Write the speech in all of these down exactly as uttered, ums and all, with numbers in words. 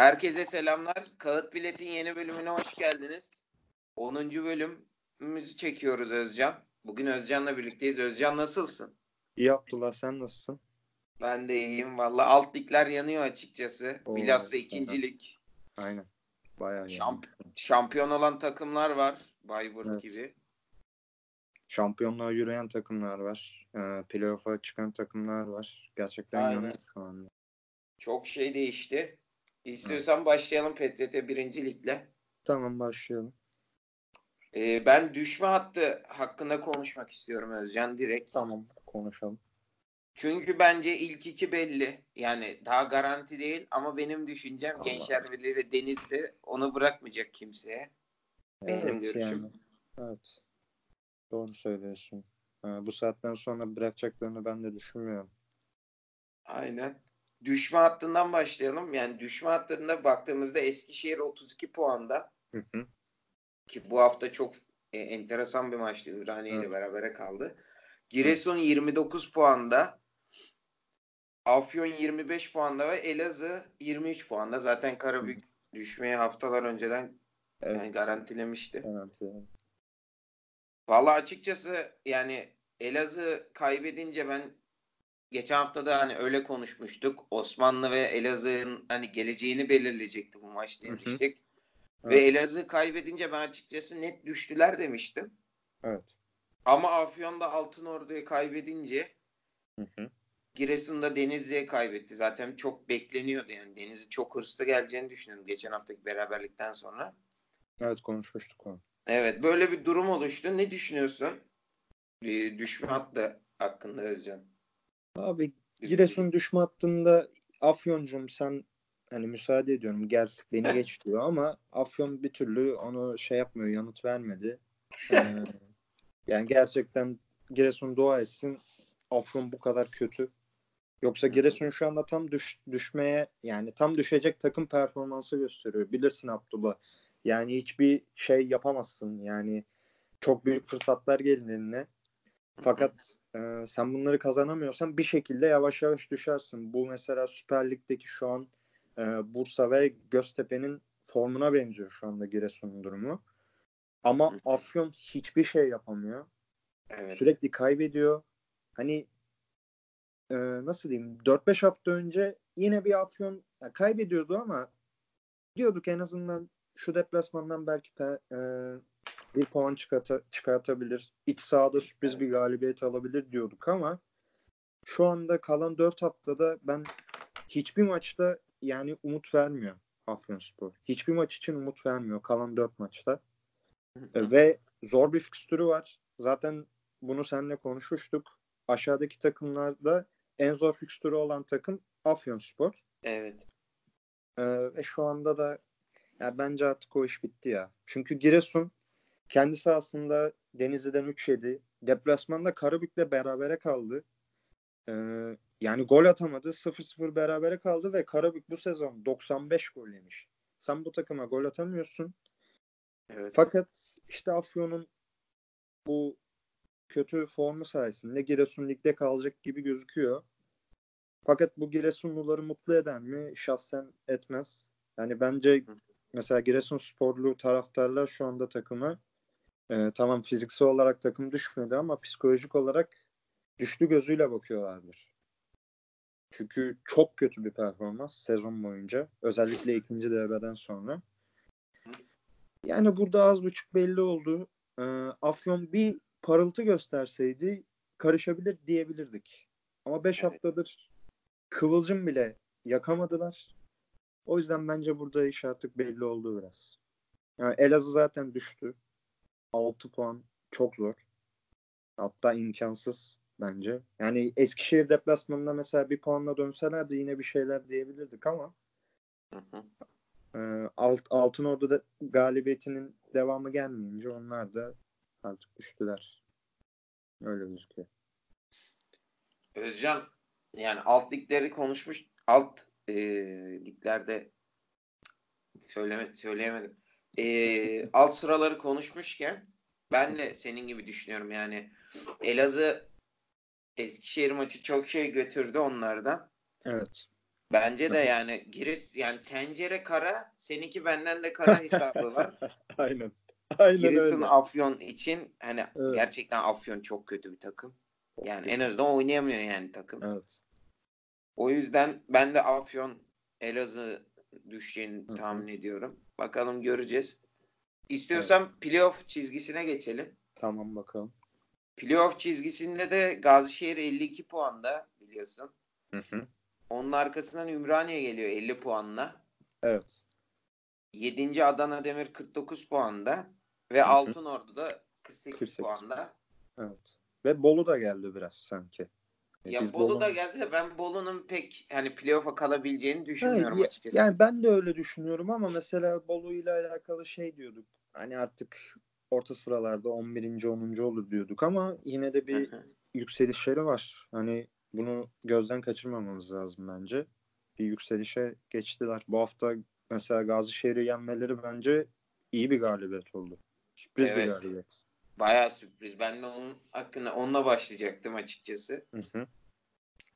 Herkese selamlar. Kağıt Bilet'in yeni bölümüne hoş geldiniz. onuncu bölümümüzü çekiyoruz Özcan. Bugün Özcan'la birlikteyiz. Özcan nasılsın? İyi Abdullah, sen nasılsın? Ben de iyiyim valla. Alt ligler yanıyor açıkçası. Oo, bilhassa ikincilik. Aynen. Bayağı Şamp- şampiyon olan takımlar var. Bayburt evet. gibi. Şampiyonluğa yürüyen takımlar var. E, playoff'a çıkan takımlar var. Gerçekten aynen. Yanıyor şu anda. Çok şey değişti. İstiyorsan evet. başlayalım P T T birinci ligle. Tamam, başlayalım. Ee, ben düşme hattı hakkında konuşmak istiyorum Özcan direkt. Tamam, konuşalım. Çünkü bence ilk iki belli. Yani daha garanti değil ama benim düşüncem Allah. Gençler Birliği ve Deniz de onu bırakmayacak kimseye. Evet, benim görüşüm. Yani. Evet. Doğru söylüyorsun. Yani bu saatten sonra bırakacaklarını ben de düşünmüyorum. Aynen. Düşme hattından başlayalım. Yani düşme hattında baktığımızda Eskişehir otuz iki puanda. Hı hı. Ki bu hafta çok e, enteresan bir maçtı. Ümraniye ile berabere kaldı. Giresun hı. yirmi dokuz puanda. Afyon yirmi beş puanda ve Elazığ yirmi üç puanda. Zaten Karabük hı. düşmeye haftalar önceden evet. yani garantilemişti. Evet. Vallahi açıkçası yani Elazığ kaybedince ben geçen hafta da hani öyle konuşmuştuk. Osmanlı ve Elazığ'ın hani geleceğini belirleyecekti bu maç demiştik. Hı hı. Ve evet. Elazığ kaybedince ben açıkçası net düştüler demiştim. Evet. Ama Afyon'da Altınordu'yu kaybedince hı hı. Giresun'da Denizli'ye kaybetti. Zaten çok bekleniyordu yani. Denizli çok hırslı geleceğini düşünüyordum geçen haftaki beraberlikten sonra. Evet, konuşmuştuk onu. Evet, böyle bir durum oluştu. Ne düşünüyorsun? Ee, düşme hattı hakkında Özcan. Abi Giresun düşme hattında Afyoncum sen hani müsaade ediyorum gel beni geç diyor ama Afyon bir türlü onu şey yapmıyor, yanıt vermedi. Ee, yani gerçekten Giresun dua etsin Afyon bu kadar kötü. Yoksa Giresun şu anda tam düş, düşmeye yani tam düşecek takım performansı gösteriyor. Bilirsin Abdullah. Yani hiçbir şey yapamazsın. Yani çok büyük fırsatlar geldi eline. Fakat e, sen bunları kazanamıyorsan bir şekilde yavaş yavaş düşersin. Bu mesela Süper Lig'deki şu an e, Bursa ve Göztepe'nin formuna benziyor şu anda Giresun'un durumu. Ama Afyon hiçbir şey yapamıyor. Evet. Sürekli kaybediyor. Hani e, nasıl diyeyim dört beş hafta önce yine bir Afyon yani kaybediyordu ama diyorduk en azından şu deplasmandan belki pe, e, bir puan çıkarta, çıkartabilir. İç sahada sürpriz evet. bir galibiyet alabilir diyorduk ama şu anda kalan dört haftada ben hiçbir maçta yani umut vermiyor Afyonspor. Hiçbir maç için umut vermiyor kalan dört maçta. e, ve zor bir fikstürü var. Zaten bunu seninle konuşmuştuk. Aşağıdaki takımlarda en zor fikstürü olan takım Afyonspor. Evet. E, ve şu anda da ya bence artık o iş bitti ya. Çünkü Giresun kendisi aslında Denizli'den üç yedi. Deplasmanda Karabük'le berabere kaldı. Ee, yani gol atamadı. sıfır sıfır berabere kaldı ve Karabük bu sezon doksan beş gol yemiş. Sen bu takıma gol atamıyorsun. Evet. Fakat işte Afyon'un bu kötü formu sayesinde Giresun Lig'de kalacak gibi gözüküyor. Fakat bu Giresunluları mutlu eder mi? Şahsen etmez. Yani bence mesela Giresunsporlu taraftarlar şu anda takımı Ee, tamam fiziksel olarak takım düşmedi ama psikolojik olarak düştü gözüyle bakıyorlardır. Çünkü çok kötü bir performans sezon boyunca. Özellikle ikinci devreden sonra. Yani burada az buçuk belli oldu. Ee, Afyon bir parıltı gösterseydi karışabilir diyebilirdik. Ama beş evet. haftadır kıvılcım bile yakamadılar. O yüzden bence burada iş artık belli oldu biraz. Yani Elazığ zaten düştü. altı puan çok zor. Hatta imkansız bence. Yani Eskişehir deplasmanına mesela bir puanla dönselerdi yine bir şeyler diyebilirdik ama hı hı. E, Alt, Altınordu da galibiyetinin devamı gelmeyince onlar da artık düştüler. Öyle gözüküyor. Özcan yani alt ligleri konuşmuş alt e, liglerde söyleme, söyleyemedim. E, alt sıraları konuşmuşken ben de senin gibi düşünüyorum yani Elazığ Eskişehir maçı çok şey götürdü onlardan. Evet. Bence de yani giriş yani tencere kara, seninki benden de kara hesabı var. Aynen. Aynen Giresun öyle. Afyon için hani evet. Gerçekten Afyon çok kötü bir takım. Yani en azından oynayamıyor yani takım. Evet. O yüzden ben de Afyon Elazığ düşeceğini Hı. tahmin ediyorum. Bakalım göreceğiz. İstiyorsan evet. playoff çizgisine geçelim. Tamam bakalım. Playoff çizgisinde de Gazişehir elli iki puanda biliyorsun. Hı hı. Onun arkasından Ümraniye geliyor elli puanla. Evet. yedinci Adana Demir kırk dokuz puanda ve Altınordu da kırk sekiz puanda. Evet. Ve Bolu da geldi biraz sanki. Ya Biz Bolu Bolu'nun... da geldi de ben Bolu'nun pek hani playoff'a kalabileceğini düşünmüyorum evet, açıkçası. Yani ben de öyle düşünüyorum ama mesela Bolu ile alakalı şey diyorduk. Hani artık orta sıralarda on birinci onuncu olur diyorduk ama yine de bir Hı-hı. yükselişleri var. Hani bunu gözden kaçırmamamız lazım bence. Bir yükselişe geçtiler. Bu hafta mesela Gazişehir'i yenmeleri bence iyi bir galibiyet oldu. Sürpriz evet. bir galibiyet. Bayağı sürpriz. Ben de onun hakkında onunla başlayacaktım açıkçası. Hı hı.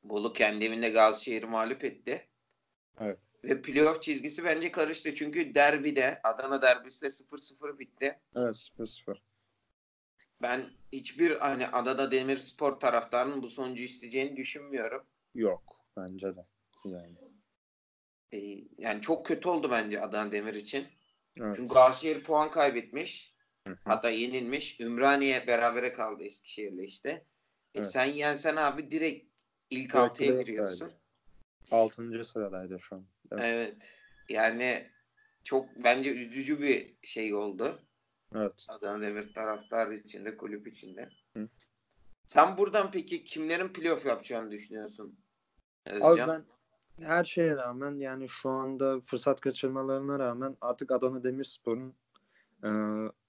Bolu kendi evinde Gazişehir'i mağlup etti. Evet. Ve playoff çizgisi bence karıştı. Çünkü derbide, Adana derbisi de sıfır sıfır bitti. Evet, sıfır sıfır. Ben hiçbir hani Adana Demirspor taraftarının bu sonucu isteyeceğini düşünmüyorum. Yok, bence de. Yani. Ee, yani çok kötü oldu bence Adana Demir için. Evet. Çünkü Gazişehir puan kaybetmiş. Hatta yenilmiş. Ümraniye berabere kaldı Eskişehir'le işte. E evet. Sen yensen abi direkt ilk direkt altıya giriyorsun. Altıncı sıradaydı şu an. Evet. evet. Yani çok bence üzücü bir şey oldu. Evet. Adana Demir taraftarı içinde, kulüp içinde. Hı. Sen buradan peki kimlerin playoff yapacağını düşünüyorsun Özcan? Abi ben her şeye rağmen yani şu anda fırsat kaçırmalarına rağmen artık Adana Demirspor'un ııı e,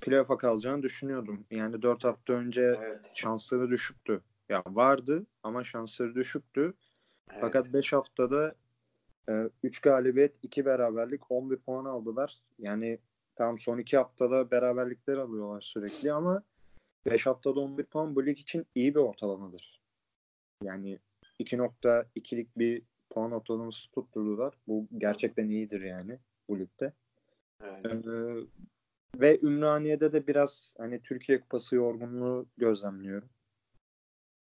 playoff'a kalacağını düşünüyordum. Yani dört hafta önce evet. şansları düşüktü. Ya vardı ama şansları düşüktü. Evet. Fakat beş haftada üç e, galibiyet, iki beraberlik, on bir puan aldılar. Yani tam son iki haftada beraberlikler alıyorlar sürekli ama beş haftada on bir puan bu lig için iyi bir ortalamadır. Yani iki nokta ikilik bir puan ortalaması tutturdular. Bu gerçekten iyidir yani bu ligde. Evet. E, Ve Ümraniye'de de biraz hani Türkiye Kupası yorgunluğu gözlemliyorum.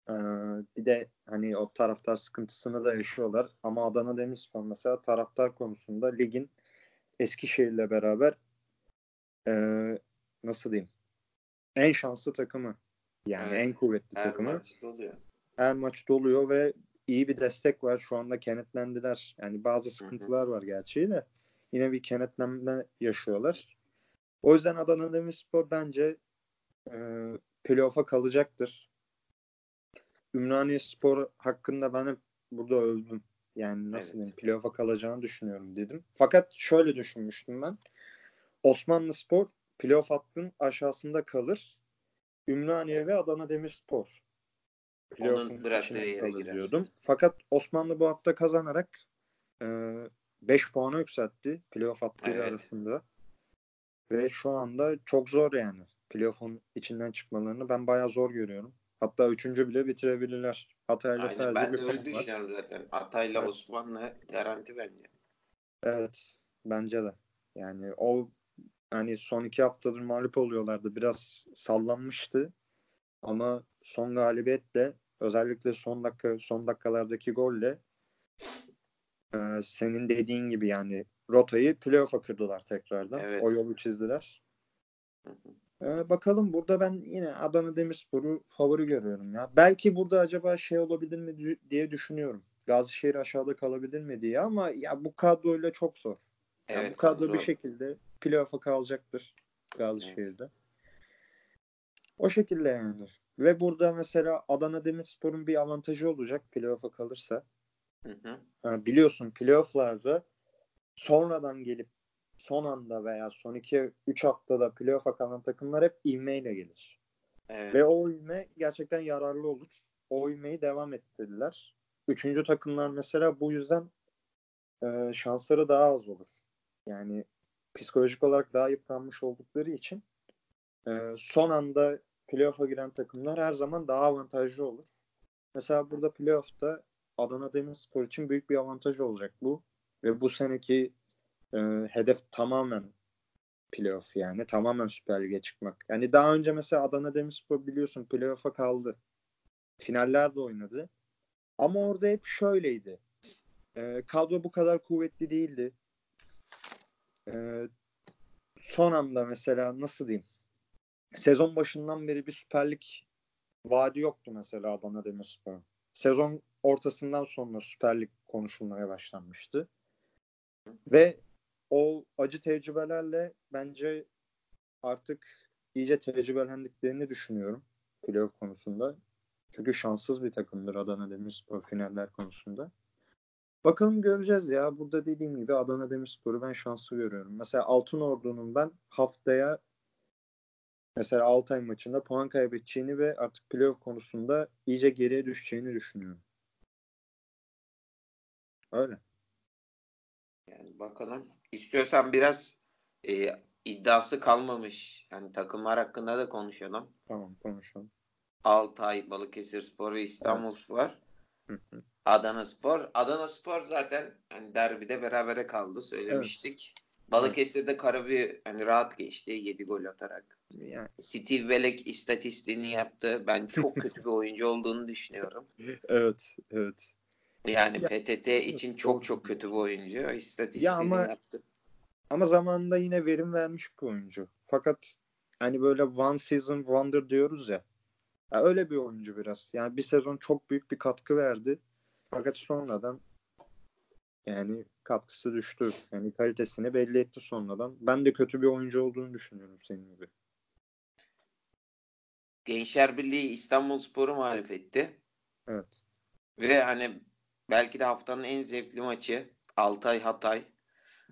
Ee, bir de hani o taraftar sıkıntısını da yaşıyorlar. Ama Adana Demirspor mesela taraftar konusunda ligin Eskişehir'le beraber ee, nasıl diyeyim? En şanslı takımı. Yani evet. en kuvvetli Her takımı. Her maç doluyor. Her maç doluyor ve iyi bir destek var. Şu anda kenetlendiler. Yani bazı sıkıntılar Hı-hı. var gerçi de. Yine bir kenetlenme yaşıyorlar. O yüzden Adana Demirspor bence e, playoff'a kalacaktır. Ümraniyespor hakkında ben hep burada övdüm. Yani nasıl evet. diyeyim playoff'a kalacağını düşünüyorum dedim. Fakat şöyle düşünmüştüm ben. Osmanlı Spor playoff hattının aşağısında kalır. Ümraniye ve Adana Demirspor playoff'un içine yere giriyordum. Fakat Osmanlı bu hafta kazanarak beş e, puana yükseltti playoff hattıyla evet. arasında. Ve şu anda çok zor yani. Playoff'un içinden çıkmalarını ben bayağı zor görüyorum. Hatta üçüncü bile bitirebilirler. Hatay'la sadece ben bir puan var. Ben de öyle düşünüyorum zaten. Hatay'la evet. Osmanlı garanti bence. Evet. Bence de. Yani o hani son iki haftadır mağlup oluyorlardı. Biraz sallanmıştı. Ama son galibiyetle özellikle son dakika son dakikalardaki golle e, senin dediğin gibi yani rotayı playoff'a kırdılar tekrardan. Evet. O yolu çizdiler. Ee, bakalım burada ben yine Adana Demirspor'u favori görüyorum ya. Belki burada acaba şey olabilir mi diye düşünüyorum. Gazişehir aşağıda kalabilir mi diye ama ya bu kadroyla çok zor. Yani evet, bu kadro, kadro bir şekilde playoff'a kalacaktır Gazişehir'de. Evet. O şekilde yani. Ve burada mesela Adana Demirspor'un bir avantajı olacak playoff'a kalırsa. Hı hı. Yani biliyorsun playoff'larda sonradan gelip son anda veya son iki üç haftada playoff'a kalan takımlar hep ivmeyle gelir. Evet. Ve o ivme gerçekten yararlı olur. O ivmeyi devam ettirdiler. Üçüncü takımlar mesela bu yüzden e, şansları daha az olur. Yani psikolojik olarak daha yıpranmış oldukları için e, son anda playoff'a giren takımlar her zaman daha avantajlı olur. Mesela burada playoff'ta Adana Demirspor için büyük bir avantaj olacak bu. Ve bu seneki e, hedef tamamen playoff, yani tamamen Süper Lig'e çıkmak. Yani daha önce mesela Adana Demirspor biliyorsun playoff'a kaldı. Finallerde oynadı. Ama orada hep şöyleydi. E, kadro bu kadar kuvvetli değildi. E, son anda mesela nasıl diyeyim? Sezon başından beri bir Süper Lig vaadi yoktu mesela Adana Demirspor. Sezon ortasından sonra Süper Lig konuşulmaya başlanmıştı. Ve o acı tecrübelerle bence artık iyice tecrübelendiklerini düşünüyorum playoff konusunda. Çünkü şanssız bir takımdır Adana Demirspor finaller konusunda. Bakalım, göreceğiz ya. Burada dediğim gibi Adana Demirspor'u ben şanslı görüyorum. Mesela Altınordu'nun ben haftaya mesela Altay maçında puan kaybedeceğini ve artık playoff konusunda iyice geriye düşeceğini düşünüyorum. Öyle. Yani bakalım. İstiyorsan biraz e, iddiası kalmamış yani takımlar hakkında da konuşalım. Tamam, konuşalım. Altay, Balıkesirspor ve İstanbulspor. Evet. Hı hı. Adanaspor. Adanaspor zaten yani derbide berabere kaldı, söylemiştik. Evet. Balıkesir'de Karabük'ü yani rahat geçti yedi gol atarak. Yani. Steve Belek istatistiğini yaptı. Ben çok kötü bir oyuncu olduğunu düşünüyorum. Evet, evet. Yani ya, P T T için çok çok kötü bir oyuncu. İstatistiğini ya ama, yaptı. Ama zamanında yine verim vermiş bir oyuncu. Fakat hani böyle one season wonder diyoruz ya. ya. Öyle bir oyuncu biraz. Yani bir sezon çok büyük bir katkı verdi. Fakat sonradan yani katkısı düştü. Yani kalitesini belli etti sonradan. Ben de kötü bir oyuncu olduğunu düşünüyorum senin gibi. Gençler Birliği İstanbulspor'u mağlup etti. Evet. Ve hani belki de haftanın en zevkli maçı Altay Hatay.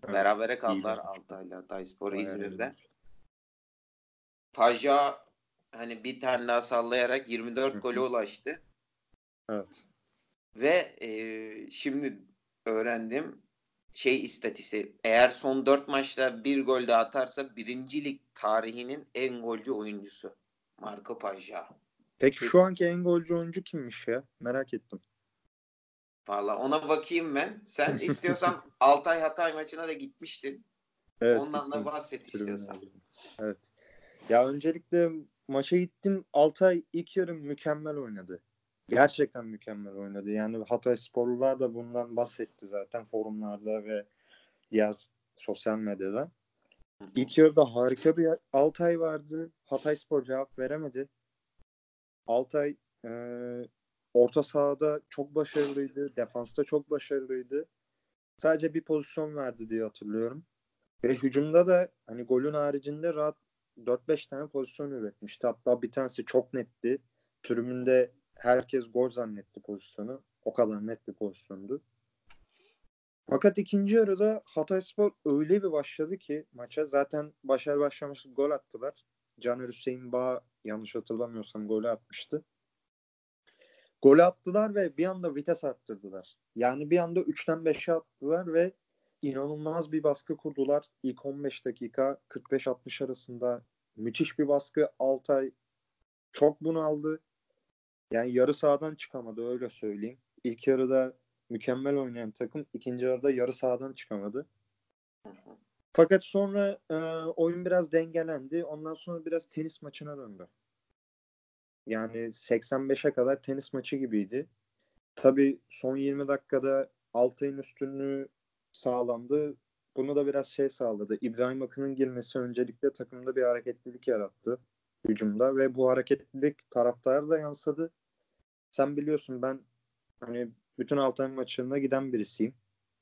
Evet. Berabere kaldılar Altay'la Hatayspor İzmir'de. Taja hani bir tane daha sallayarak yirmi dört gole ulaştı. Evet. Ve e, şimdi öğrendim şey istatistiği. Eğer son dört maçta bir gol daha atarsa birinci lig tarihinin en golcü oyuncusu Marco Pajda. Peki şu anki en golcü oyuncu kimmiş ya? Merak ettim. Valla ona bakayım ben. Sen istiyorsan Altay Hatay maçına da gitmiştin. Evet, ondan gittim. Da bahset istiyorsan. Evet. Ya öncelikle maça gittim. Altay ilk yarım mükemmel oynadı. Gerçekten mükemmel oynadı. Yani Hataysporlular da bundan bahsetti zaten forumlarda ve diğer sosyal medyada. İlk yarıda harika bir Altay vardı. Hatayspor cevap veremedi. Altay e, orta sahada çok başarılıydı. Defansta çok başarılıydı. Sadece bir pozisyon verdi diye hatırlıyorum. Ve hücumda da hani golün haricinde rahat dört beş tane pozisyon üretmişti. Hatta bir tanesi çok netti. Tribünde herkes gol zannetti pozisyonu. O kadar net bir pozisyondu. Fakat ikinci yarıda Hatayspor öyle bir başladı ki maça, zaten başar başlamış gol attılar. Caner Hüseyin Bağ yanlış hatırlamıyorsam golü atmıştı. Golü attılar ve bir anda vites arttırdılar. Yani bir anda üçten beşe attılar ve inanılmaz bir baskı kurdular. İlk on beş dakika kırk beş altmış arasında müthiş bir baskı. Altay çok bunaldı. Yani yarı sahadan çıkamadı, öyle söyleyeyim. İlk yarıda mükemmel oynayan takım ikinci yarıda yarı sahadan çıkamadı. Fakat sonra e, oyun biraz dengelendi. Ondan sonra biraz tenis maçına döndü. Yani seksen beşe kadar tenis maçı gibiydi. Tabii son yirmi dakikada Altay'ın üstünlüğü sağlandı. Bunu da biraz şey sağladı. İbrahim Akın'ın girmesi öncelikle takımda bir hareketlilik yarattı hücumda ve bu hareketlilik taraftara da yansıdı. Sen biliyorsun ben hani bütün Altay maçlarına giden birisiyim.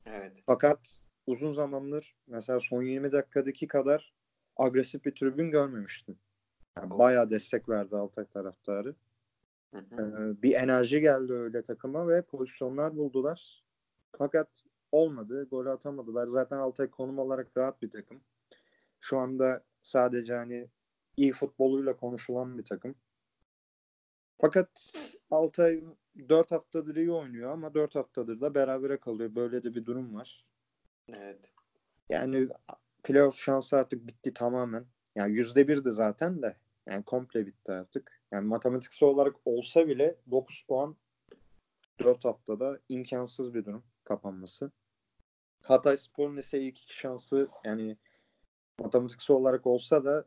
Evet. Fakat uzun zamandır mesela son yirmi dakikadaki kadar agresif bir tribün görmemiştim. Yani bayağı destek verdi Altay taraftarı. Hı hı. Ee, bir enerji geldi öyle takıma ve pozisyonlar buldular. Fakat olmadı. Gol atamadılar. Zaten Altay konum olarak rahat bir takım. Şu anda sadece hani iyi futboluyla konuşulan bir takım. Fakat Altay dört haftadır iyi oynuyor ama dört haftadır da berabere kalıyor. Böyle de bir durum var. Evet. Yani playoff şansı artık bitti tamamen. Yani yüzde birdi zaten de. Yani komple bitti artık. Yani matematiksel olarak olsa bile dokuz puan dört haftada imkansız bir durum kapanması. Hatayspor'un ise ilk iki şansı yani matematiksel olarak olsa da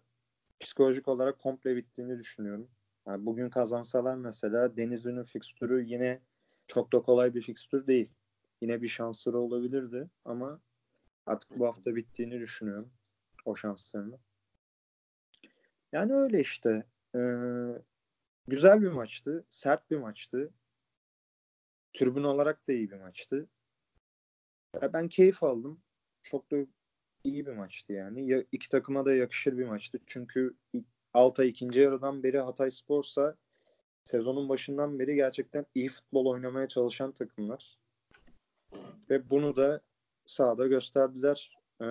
psikolojik olarak komple bittiğini düşünüyorum. Yani bugün kazansalar mesela Denizli'nin fikstürü yine çok da kolay bir fikstür değil. Yine bir şansları olabilirdi ama artık bu hafta bittiğini düşünüyorum o şanslarını. Yani öyle işte. Ee, güzel bir maçtı. Sert bir maçtı. Tribün olarak da iyi bir maçtı. Ya ben keyif aldım. Çok da iyi bir maçtı yani. Ya, iki takıma da yakışır bir maçtı. Çünkü Altay ikinci yarıdan beri Hatayspor'sa sezonun başından beri gerçekten iyi futbol oynamaya çalışan takımlar. Ve bunu da sahada gösterdiler. Ee,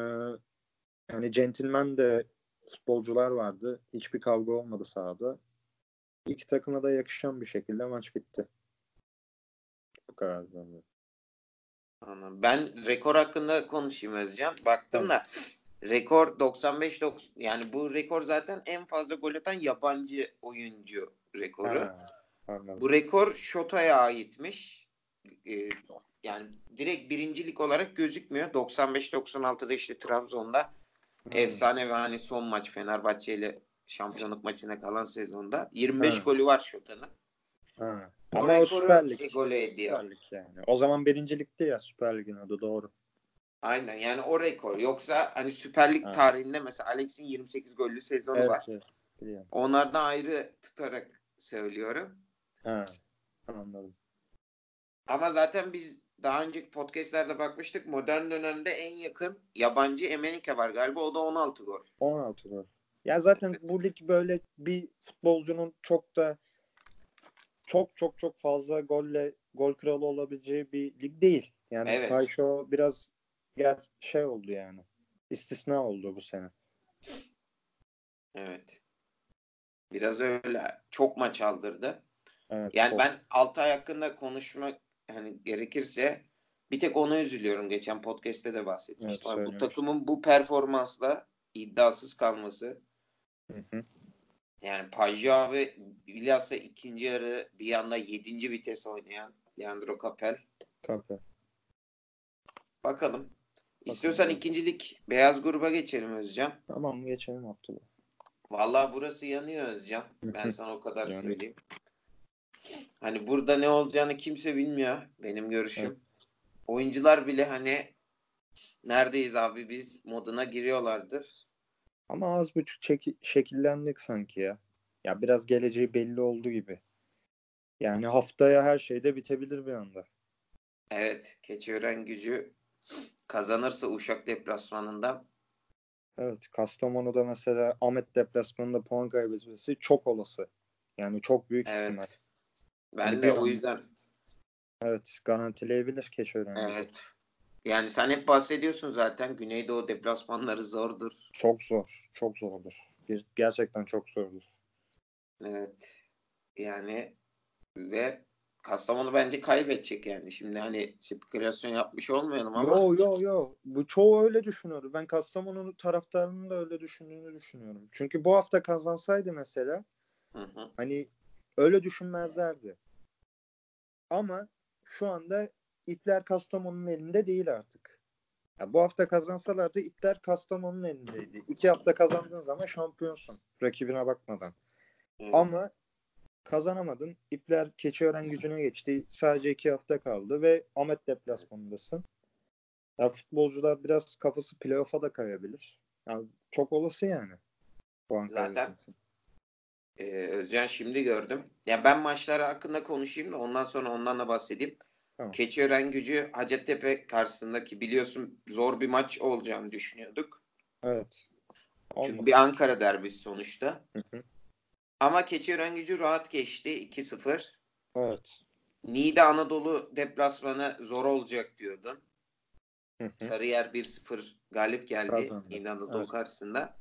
yani centilmen de futbolcular vardı. Hiçbir kavga olmadı sahada. İki takıma da yakışan bir şekilde maç bitti. Bu kadar. Ben rekor hakkında konuşayım Özcan. Baktım da rekor doksan beş doksan, yani bu rekor zaten en fazla gol atan yabancı oyuncu rekoru. Ha, bu rekor Şota'ya aitmiş. Ee, yani direkt birincilik olarak gözükmüyor. doksan beş doksan altıda işte Trabzon'da hmm. efsane ve hani son maç Fenerbahçe ile şampiyonluk maçına kalan sezonda yirmi beş hmm. golü var Şota'nın. Hmm. Ama o Süper Lig. Yani. O zaman birincilikti ya Süper Lig'in adı, doğru. Aynen yani o rekor. Yoksa hani Süper Lig ha. tarihinde mesela Alex'in yirmi sekiz gollü sezonu evet, var. Evet, biliyorum. Onlardan ayrı tutarak söylüyorum. Ha. Anladım. Ama zaten biz daha önceki podcastlerde bakmıştık. Modern dönemde en yakın yabancı Amerika var galiba. O da on altı gol. on altı gol. Ya zaten evet. Bu lig böyle bir futbolcunun çok da çok çok çok fazla golle gol kralı olabileceği bir lig değil. Yani evet. Tayşo biraz şey oldu yani. İstisna oldu bu sene. Evet. Biraz öyle. Çok maç aldırdı. Evet, yani çok. Ben Altay hakkında konuşmak hani gerekirse bir tek ona üzülüyorum. Geçen podcast'te de bahsetmiştim. Evet, bu takımın bu performansla iddiasız kalması. Hı hı. Yani Pajia ve bilhassa ikinci yarı bir yanda yedinci vites oynayan Leandro Capel. Capel. Bakalım. Bakalım. İstiyorsan ikincilik beyaz gruba geçelim Özcan. Tamam geçelim Abdullah. Vallahi burası yanıyor Özcan. Ben sana o kadar yani. Söyleyeyim. Hani burada ne olacağını kimse bilmiyor. Benim görüşüm. Evet. Oyuncular bile hani neredeyiz abi biz moduna giriyorlardır. Ama az buçuk çeki- şekillendik sanki ya. Ya biraz geleceği belli oldu gibi. Yani haftaya her şey de bitebilir bir anda. Evet. Keçiörengücü kazanırsa Uşak deplasmanında. Evet. Kastamonu'da mesela Ahmet deplasmanında puan kaybetmesi çok olası. Yani çok büyük evet. ihtimal. Ben yani de o yüzden. An... Evet. Garantileyebilir Keçiörengücü. Evet. Yani sen hep bahsediyorsun zaten. Güneydoğu deplasmanları zordur. Çok zor. Çok zordur. Gerçekten çok zordur. Evet. Yani ve Kastamonu bence kaybedecek yani. Şimdi hani spekülasyon yapmış olmayalım ama. Yo yo yo. Bu çoğu öyle düşünüyordu. Ben Kastamonu'nun taraftarının da öyle düşündüğünü düşünüyorum. Çünkü bu hafta kazansaydı mesela hı hı. hani öyle düşünmezlerdi. Ama şu anda İpler Kastamonu'nun elinde değil artık. Ya bu hafta kazansalardı ipler Kastamonu'nun elindeydi. İki hafta kazandığın zaman şampiyonsun. Rakibine bakmadan. Evet. Ama kazanamadın. İpler Keçiörengücü'ne geçti. Sadece iki hafta kaldı ve Ahmet deplasmanındasın. Ya futbolcular biraz kafası playoff'a da kayabilir. Yani çok olası yani. Zaten ee, Özcan şimdi gördüm. Ya ben maçlar hakkında konuşayım da ondan sonra ondan da bahsedeyim. Tamam. Keçiörengücü Hacettepe karşısındaki biliyorsun zor bir maç olacağını düşünüyorduk. Evet. Olmadı. Çünkü bir Ankara derbisi sonuçta. Hı hı. Ama Keçiörengücü rahat geçti iki sıfır. Evet. Niğde Anadolu deplasmanı zor olacak diyordun. Hı hı. Sarıyer bir sıfır galip geldi Pardon. Niğde Anadolu evet. karşısında.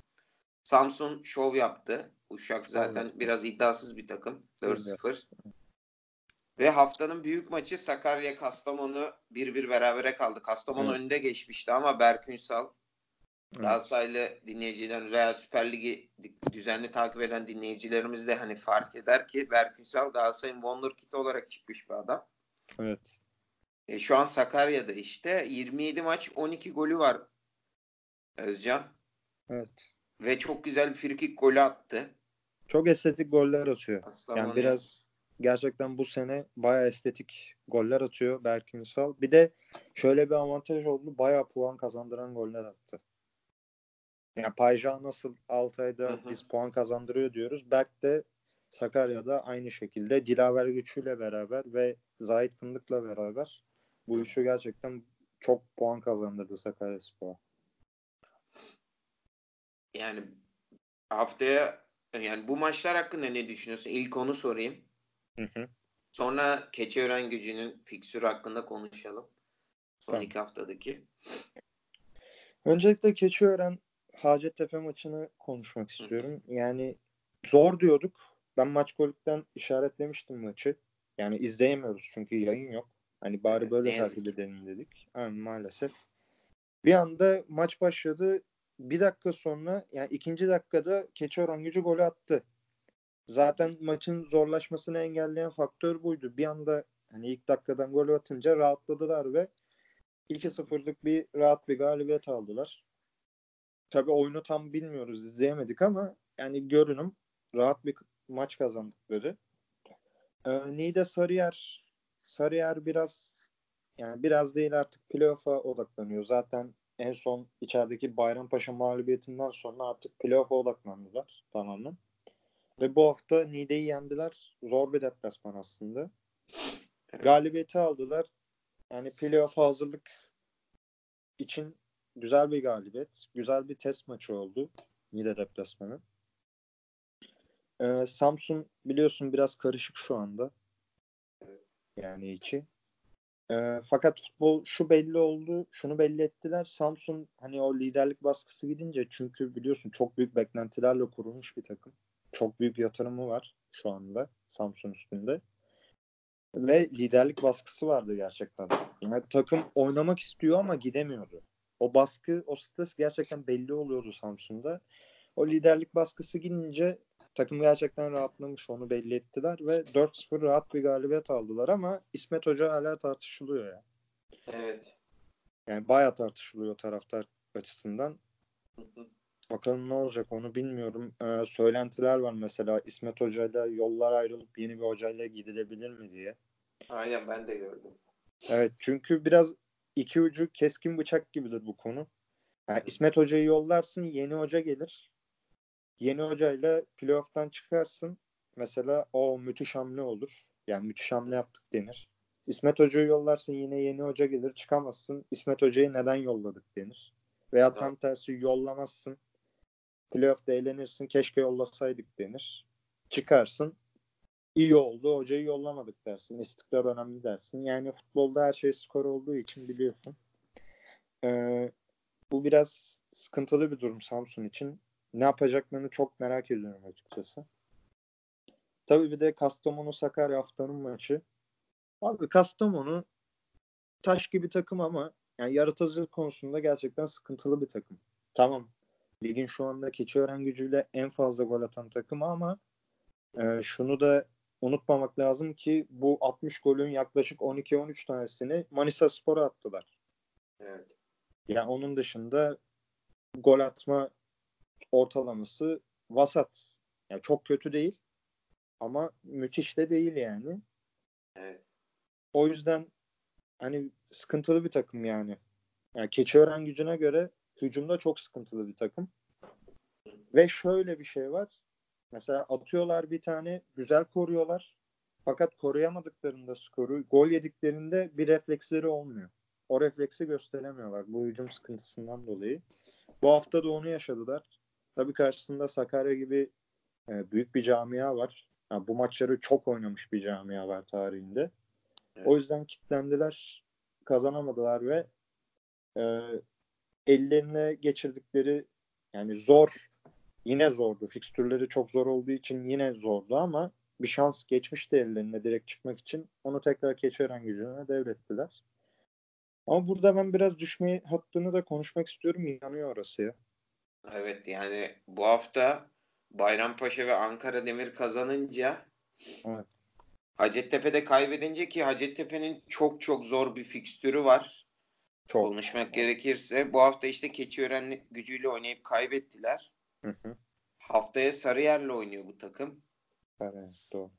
Samsun şov yaptı. Uşak zaten Pardon. Biraz iddiasız bir takım. dört sıfır. Evet. Ve haftanın büyük maçı Sakarya Kastamonu bir bir berabere kaldı. Kastamonu evet. önde geçmişti ama Berk Ünsal evet. Galatasaraylı dinleyiciler veya Süper Lig'i düzenli takip eden dinleyicilerimiz de hani fark eder ki Berk Ünsal Galatasaray'ın Wonderkid'i olarak çıkmış bir adam. Evet. E, şu an Sakarya'da işte yirmi yedi maç on iki golü var Özcan. Evet. Ve çok güzel bir frikik golü attı. Çok estetik goller atıyor. Kastamonu. Yani biraz gerçekten bu sene bayağı estetik goller atıyor Berkin Ünsal. Bir de şöyle bir avantaj oldu. Bayağı puan kazandıran goller attı. Yani Payca nasıl Altay'da hı hı. biz puan kazandırıyor diyoruz. Berk de Sakarya'da aynı şekilde Dilaver Güçü'yle beraber ve Zahit Fındık'la beraber bu üçü gerçekten çok puan kazandırdı Sakaryaspor'a. Yani haftaya yani bu maçlar hakkında ne düşünüyorsun? İlk onu sorayım. Hı hı. Sonra Keçiörengücü'nün fiksürü hakkında konuşalım. Son tamam. iki haftadaki. Öncelikle Keçiören Hacettepe maçını konuşmak istiyorum. Hı. Yani zor diyorduk. Ben maç golükten işaretlemiştim maçı. Yani izleyemiyoruz çünkü yayın yok. Hani bari böyle evet, takip edelim dedik. Yani maalesef. Bir anda maç başladı. Bir dakika sonra yani ikinci dakikada Keçiörengücü golü attı. Zaten maçın zorlaşmasını engelleyen faktör buydu. Bir anda hani ilk dakikadan golü atınca rahatladılar ve iki sıfırlık bir rahat bir galibiyet aldılar. Tabii oyunu tam bilmiyoruz, izleyemedik ama yani görünüm rahat bir maç kazandıkları. Ee, Niğde Sarıyer Sarıyer biraz yani biraz değil artık playoff'a odaklanıyor. Zaten en son içerideki Bayrampaşa mağlubiyetinden sonra artık playoff'a odaklandılar tamamen. Ve bu hafta Niğde'yi yendiler. Zor bir deplasman aslında. Galibiyeti aldılar. Yani playoff'a hazırlık için güzel bir galibiyet. Güzel bir test maçı oldu Niğde deplasmanı. Ee, Samsun biliyorsun biraz karışık şu anda. Yani içi. Ee, fakat futbol şu belli oldu. Şunu belli ettiler. Samsun hani o liderlik baskısı gidince çünkü biliyorsun çok büyük beklentilerle kurulmuş bir takım. Çok büyük yatırımı var şu anda Samsun üstünde. Ve liderlik baskısı vardı gerçekten. Yani takım oynamak istiyor ama gidemiyordu. O baskı, o stres gerçekten belli oluyordu Samsun'da. O liderlik baskısı gidince takım gerçekten rahatlamış, onu belli ettiler ve dört sıfır rahat bir galibiyet aldılar ama İsmet Hoca hala tartışılıyor ya. Yani. Evet. Yani bayağı tartışılıyor taraftar açısından. Hı hı. Bakalım ne olacak onu bilmiyorum. Ee, söylentiler var mesela İsmet Hoca'yla yollar ayrılıp yeni bir hocayla gidilebilir mi diye. Aynen ben de gördüm. Evet çünkü biraz iki ucu keskin bıçak gibidir bu konu. Yani İsmet Hoca'yı yollarsın yeni hoca gelir. Yeni hocayla playoff'tan çıkarsın. Mesela o müthiş hamle olur. Yani müthiş hamle yaptık denir. İsmet Hoca'yı yollarsın yine yeni hoca gelir çıkamazsın. İsmet Hoca'yı neden yolladık denir. Veya tam tersi yollamazsın. Playoff'da eğlenirsin. Keşke yollasaydık denir. Çıkarsın. İyi oldu. Hocayı yollamadık dersin. İstikrar önemli dersin. Yani futbolda her şey skor olduğu için biliyorsun. Ee, bu biraz sıkıntılı bir durum Samsun için. Ne yapacaklarını çok merak ediyorum açıkçası. Tabii bir de Kastamonu-Sakarya haftanın maçı. Abi Kastamonu taş gibi takım ama yani yaratıcılık konusunda gerçekten sıkıntılı bir takım. Tamam. Ligin şu anda Keçiörengücü'yle en fazla gol atan takımı ama e, şunu da unutmamak lazım ki bu altmış golün yaklaşık on iki on üç tanesini Manisa Spor'a attılar. Evet. Yani onun dışında gol atma ortalaması vasat. Yani çok kötü değil ama müthiş de değil yani. Evet. O yüzden hani sıkıntılı bir takım yani. Yani Keçiörengücü'ne göre hücumda çok sıkıntılı bir takım. Ve şöyle bir şey var. Mesela atıyorlar bir tane, güzel koruyorlar. Fakat koruyamadıklarında skoru, gol yediklerinde bir refleksleri olmuyor. O refleksi gösteremiyorlar bu hücum sıkıntısından dolayı. Bu hafta da onu yaşadılar. Tabii karşısında Sakarya gibi büyük bir camia var. Yani bu maçları çok oynamış bir camia var tarihinde. Evet. O yüzden kilitlendiler, kazanamadılar ve e, ellerine geçirdikleri yani zor, yine zordu. Fikstürleri çok zor olduğu için yine zordu ama bir şans geçmişti ellerine direkt çıkmak için. Onu tekrar Keçiörengücü'ne devrettiler. Ama burada ben biraz düşme hattını da konuşmak istiyorum. Yanıyor orası ya. Evet yani bu hafta Bayrampaşa ve Ankara Demir kazanınca evet. Hacettepe'de kaybedince, ki Hacettepe'nin çok çok zor bir fikstürü var. Çok. Konuşmak gerekirse bu hafta işte Keçiörengücü'yle oynayıp kaybettiler. Hı hı. Haftaya Sarıyer'le oynuyor bu takım. Evet, doğru.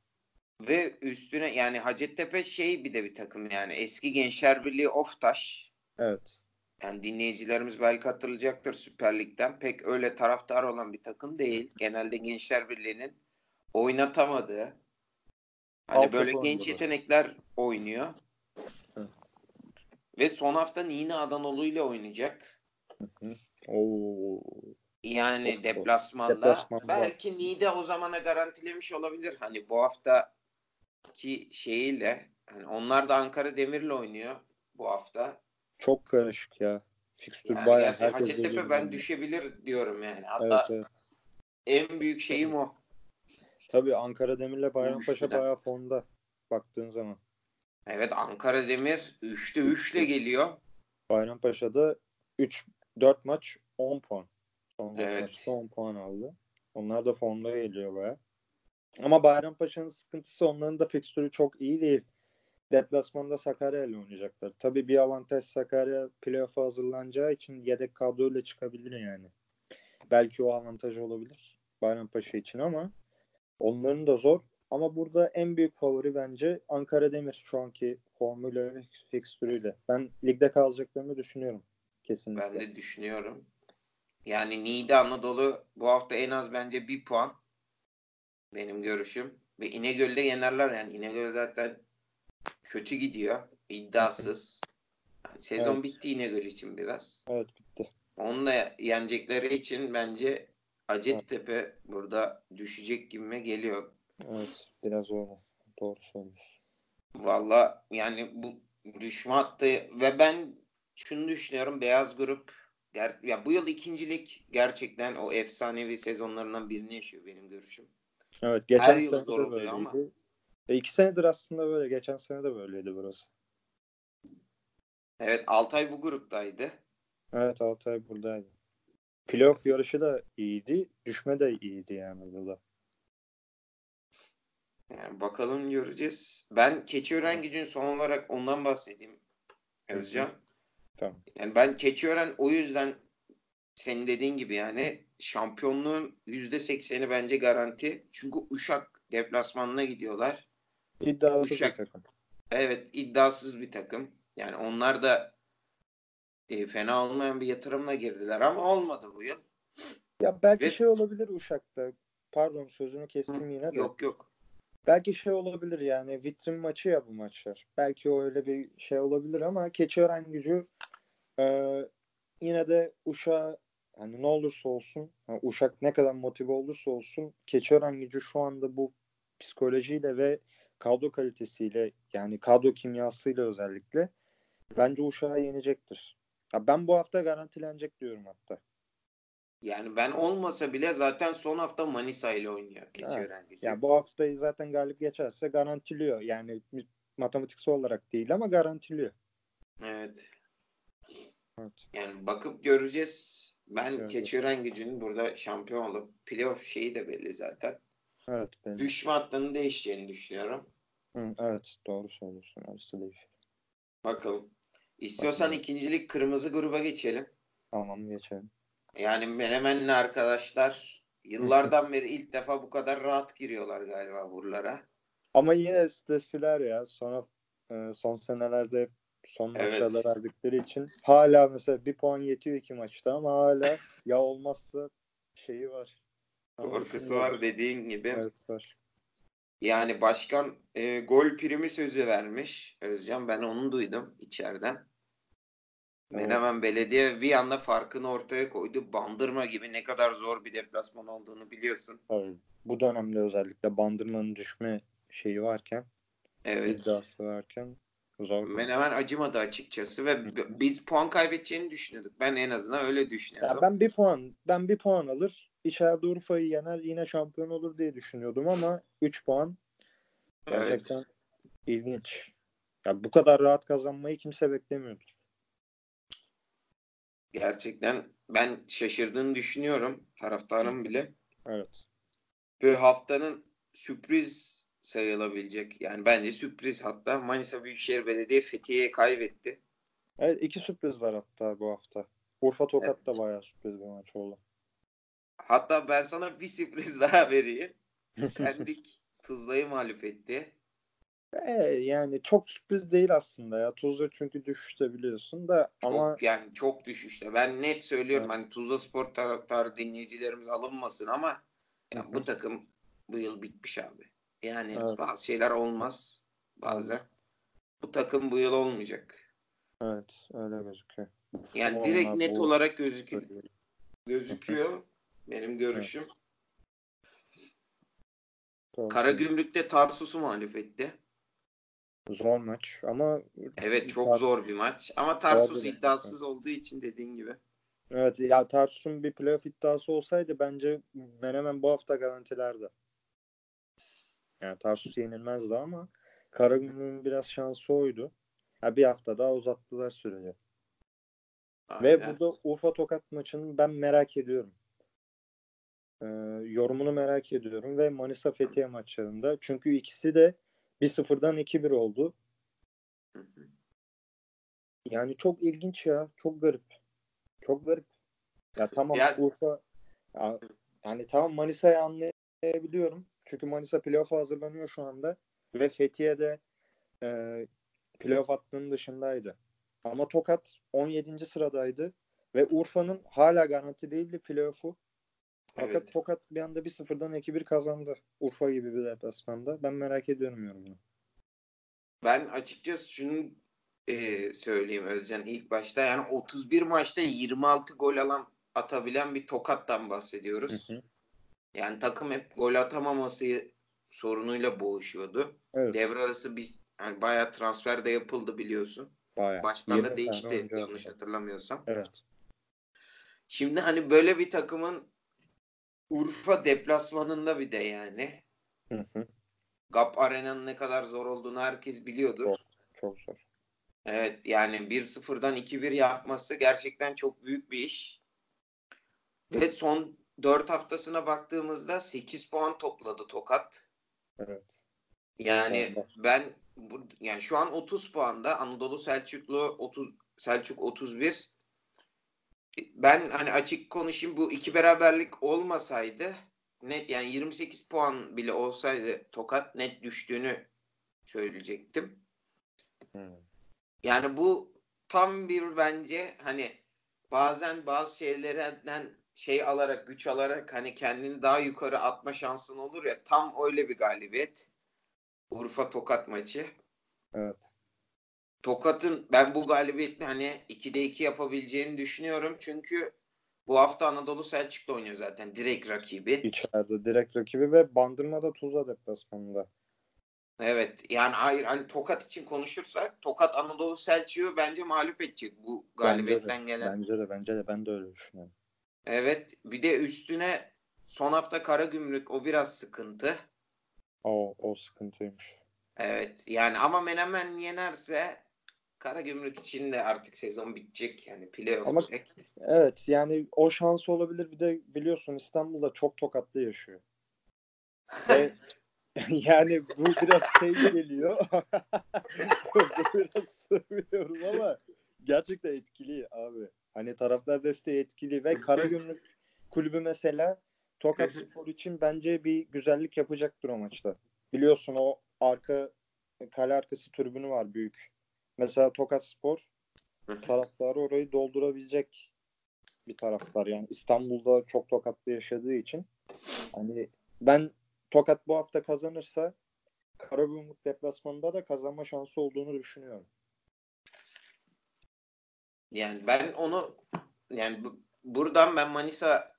Ve üstüne yani Hacettepe şey bir de bir takım yani eski Gençler Birliği Oftaş. Evet. Yani dinleyicilerimiz belki hatırlayacaktır Süper Lig'den. Pek öyle taraftar olan bir takım değil. Genelde Gençler Birliği'nin oynatamadığı. Hani alt böyle genç oynuyor. Yetenekler oynuyor. Hı. Ve son hafta Niğde Anadolu ile oynayacak. Hı hı. Oo. Yani oh, deplasmanda. deplasmanda belki Niğde o zamana garantilemiş olabilir. Hani bu haftaki şeyiyle hani onlar da Ankara Demir'le oynuyor bu hafta. Çok karışık ya. Fikstür yani bayağı. Hacettepe ben düşebilir diyorum yani. Hatta evet, evet. En büyük şeyim o. Tabii Ankara Demir'le Bayrampaşa bayağı fonda baktığın zaman. Evet, Ankara Demir üçte üçle geliyor. Bayrampaşa'da üç dört maç on puan. Son evet. Maçta on puan aldı. Onlar da fonda geliyor bayağı. Ama Bayrampaşa'nın sıkıntısı onların da fikstürü çok iyi değil. Deplasmanda Sakarya ile oynayacaklar. Tabii bir avantaj Sakarya playoff'a hazırlanacağı için yedek kadroyla çıkabilir yani. Belki o avantaj olabilir Bayrampaşa için ama onların da zor. Ama burada en büyük favori bence Ankara Demir şu anki formuyla ve fikstürüyle. Ben ligde kalacaklarını düşünüyorum kesinlikle. Ben de düşünüyorum. Yani Niğde Anadolu bu hafta en az bence bir puan. Benim görüşüm. Ve İnegöl'de yenerler yani. İnegöl zaten kötü gidiyor. İddiasız. Yani sezon evet. Bitti İnegöl için biraz. Evet, bitti. Onunla yenecekleri için bence Hacettepe evet. Burada düşecek gibime geliyor. Evet. Biraz öyle. Doğru söylüyorsun. Valla yani bu düşme hattı ve ben şunu düşünüyorum. Beyaz grup ger- ya bu yıl ikincilik gerçekten o efsanevi sezonlarından birini yaşıyor benim görüşüm. Evet. Geçen her yıl zor oluyor ama. E iki senedir aslında böyle. Geçen sene de böyleydi burası. Evet. Altay bu gruptaydı. Evet. Altay buradaydı. Playoff yarışı da iyiydi. Düşme de iyiydi yani burada. Yani bakalım, göreceğiz. Ben Keçiörengücü'nün son olarak ondan bahsedeyim. Özcan. Tamam. Yani ben Keçiören o yüzden senin dediğin gibi yani şampiyonluğun yüzde sekseni bence garanti. Çünkü Uşak deplasmanına gidiyorlar. İddiasız Uşak, bir takım. Evet, iddiasız bir takım. Yani onlar da e, fena olmayan bir yatırımla girdiler ama olmadı bu yıl. Ya belki Ve... şey olabilir Uşak'ta. Pardon, sözünü kestim yine de. Yok yok. Belki şey olabilir yani vitrin maçı ya bu maçlar. Belki öyle bir şey olabilir ama Keçiörengücü e, yine de Uşak'a hani ne olursa olsun yani Uşak ne kadar motive olursa olsun Keçiörengücü şu anda bu psikolojiyle ve kadro kalitesiyle yani kadro kimyasıyla özellikle bence Uşak'a yenecektir. Ya ben bu hafta garantilenecek diyorum hatta. Yani ben olmasa bile zaten son hafta Manisa ile oynuyor Keçiörengücü. Yani bu haftayı zaten galip geçerse garantiliyor. Yani matematiksel olarak değil ama garantiliyor. Evet. Evet. Yani bakıp göreceğiz. Ben evet. Keçiörengücü'nün burada şampiyon olup playoff şeyi de belli zaten. Evet. Belli. Düşme hattının değişeceğini düşünüyorum. Hı, evet. Doğru söylüyorsun. Orası değişir. Bakalım. İstiyorsan Bakalım. ikincilik kırmızı gruba geçelim. Tamam, geçelim. Yani Menemen'le arkadaşlar yıllardan beri ilk defa bu kadar rahat giriyorlar galiba buralara. Ama yine stresiler ya. Son, son senelerde son evet. Maçlara verdikleri için hala mesela bir puan yetiyor iki maçta ama hala ya olmazsa şeyi var. Korkusu var dediğin gibi. Evet, var. Yani başkan e, gol primi sözü vermiş Özcan. Ben onu duydum içeriden. Menemen Belediye bir anda farkını ortaya koydu. Bandırma gibi ne kadar zor bir deplasman olduğunu biliyorsun. Tabii. Bu dönemde özellikle Bandırma'nın düşme şeyi varken, evet. iddiası varken zor. Menemen acımadı açıkçası ve Hı-hı. biz puan kaybedeceğini düşünüyorduk. Ben en azından öyle düşünüyordum. Ya ben bir puan, ben bir puan alır, içeride Urfa'yı yener, yine şampiyon olur diye düşünüyordum ama üç puan gerçekten evet. ilginç. Ya bu kadar rahat kazanmayı kimse beklemiyordu. Gerçekten ben şaşırdığını düşünüyorum. Taraftarım bile. Evet. Ve haftanın sürpriz sayılabilecek. Yani bence sürpriz, hatta Manisa Büyükşehir Belediye Fethiye'ye kaybetti. Evet, iki sürpriz var hatta bu hafta. Urfa Tokat evet. da bayağı sürpriz bir maç oldu. Hatta ben sana bir sürpriz daha vereyim. Pendik Tuzla'yı mağlup etti. E, yani çok sürpriz değil aslında ya. Tuzla çünkü düşüşte biliyorsun da çok, ama yani çok düşüşte. Ben net söylüyorum evet. hani Tuzla Spor taraftarı dinleyicilerimiz alınmasın ama yani bu takım bu yıl bitmiş abi. Yani evet. bazı şeyler olmaz bazen. Bu takım bu yıl olmayacak. Evet, öyle gözüküyor. Yani o direkt net bu... olarak gözüküyor. Gözüküyor benim görüşüm. Evet. Karagümrük'te Tarsus'u mağlup etti. Zor maç ama... Evet, çok Tars... zor bir maç. Ama Tarsus iddiasız yani. Olduğu için dediğin gibi. Evet, ya Tarsus'un bir playoff iddiası olsaydı bence Menemen bu hafta garantilerdi. Yani Tarsus yenilmezdi ama Karagümrük'ün biraz şansı oydu. Ya bir hafta daha uzattılar süreci. Aynen. Ve burada Urfa Tokat maçını ben merak ediyorum. Ee, yorumunu merak ediyorum ve Manisa Fethiye maçlarında. Çünkü ikisi de bir sıfırdan iki bir oldu. Yani çok ilginç ya. Çok garip. Çok garip. Ya tamam yani... Urfa ya, yani tamam Manisa'yı anlayabiliyorum. Çünkü Manisa playoff'a hazırlanıyor şu anda. Ve Fethiye'de eee playoff hattının dışındaydı. Ama Tokat on yedinci sıradaydı ve Urfa'nın hala garanti değildi playoff'u. Fakat evet. Tokat bir anda bir sıfırdan iki bir kazandı. Urfa gibi bir deplasmanda. Ben merak ediyorum yorumunu. Ben açıkçası şunu e, söyleyeyim Özcan ilk başta. Yani otuz bir maçta yirmi altı gol alan atabilen bir Tokat'tan bahsediyoruz. Hı hı. Yani takım hep gol atamaması sorunuyla boğuşuyordu. Evet. Devre arası bir yani bayağı transfer de yapıldı biliyorsun. Bayağı. Başkan da değişti yanlış hatırlamıyorsam. Evet. Şimdi hani böyle bir takımın Urfa deplasmanında bir de yani. Hı hı. G A P Arena'nın ne kadar zor olduğunu herkes biliyordur. Çok, çok zor. Evet yani bir sıfırdan iki bir yapması gerçekten çok büyük bir iş. Ve son dört haftasına baktığımızda sekiz puan topladı Tokat. Evet. Yani ben bu, yani şu an otuz puanda Anadolu Selçuklu otuz Selçuk otuz bir. Ben hani açık konuşayım bu iki beraberlik olmasaydı net yani yirmi sekiz puan bile olsaydı Tokat net düştüğünü söyleyecektim. Hmm. Yani bu tam bir bence hani bazen bazı şeylerden şey alarak güç alarak hani kendini daha yukarı atma şansın olur ya tam öyle bir galibiyet. Urfa Tokat maçı. Evet. Tokat'ın ben bu galibiyetle hani ikide iki yapabileceğini düşünüyorum. Çünkü bu hafta Anadolu Selçuk'ta oynuyor zaten. Direkt rakibi. İçeride direkt rakibi ve Bandırma'da Tuzla deplasmanında. Evet. Yani hayır hani Tokat için konuşursak Tokat Anadolu Selçuk'u bence mağlup edecek bu galibiyetten bence gelen. Bence de bence de ben de öyle düşünüyorum. Evet. Bir de üstüne son hafta Karagümrük o biraz sıkıntı. O, o sıkıntıymış. Evet yani ama Menemen yenerse Karagümrük için de artık sezon bitecek yani playoff olacak. Evet yani o şansı olabilir bir de biliyorsun İstanbul'da çok Tokatlı yaşıyor. Ve, yani bu biraz şey geliyor. Bu biraz söylüyorum ama gerçekten etkili abi. Hani taraftar desteği etkili ve Karagümrük kulübü mesela Tokat Spor için bence bir güzellik yapacaktır o maçta. Biliyorsun o arka kale arkası tribünü var büyük. Mesela Tokat Spor taraftarı orayı doldurabilecek bir taraftar. Yani İstanbul'da çok Tokatlı yaşadığı için. Hani ben Tokat bu hafta kazanırsa Karagümrük deplasmanında da kazanma şansı olduğunu düşünüyorum. Yani ben onu yani bu, buradan ben Manisa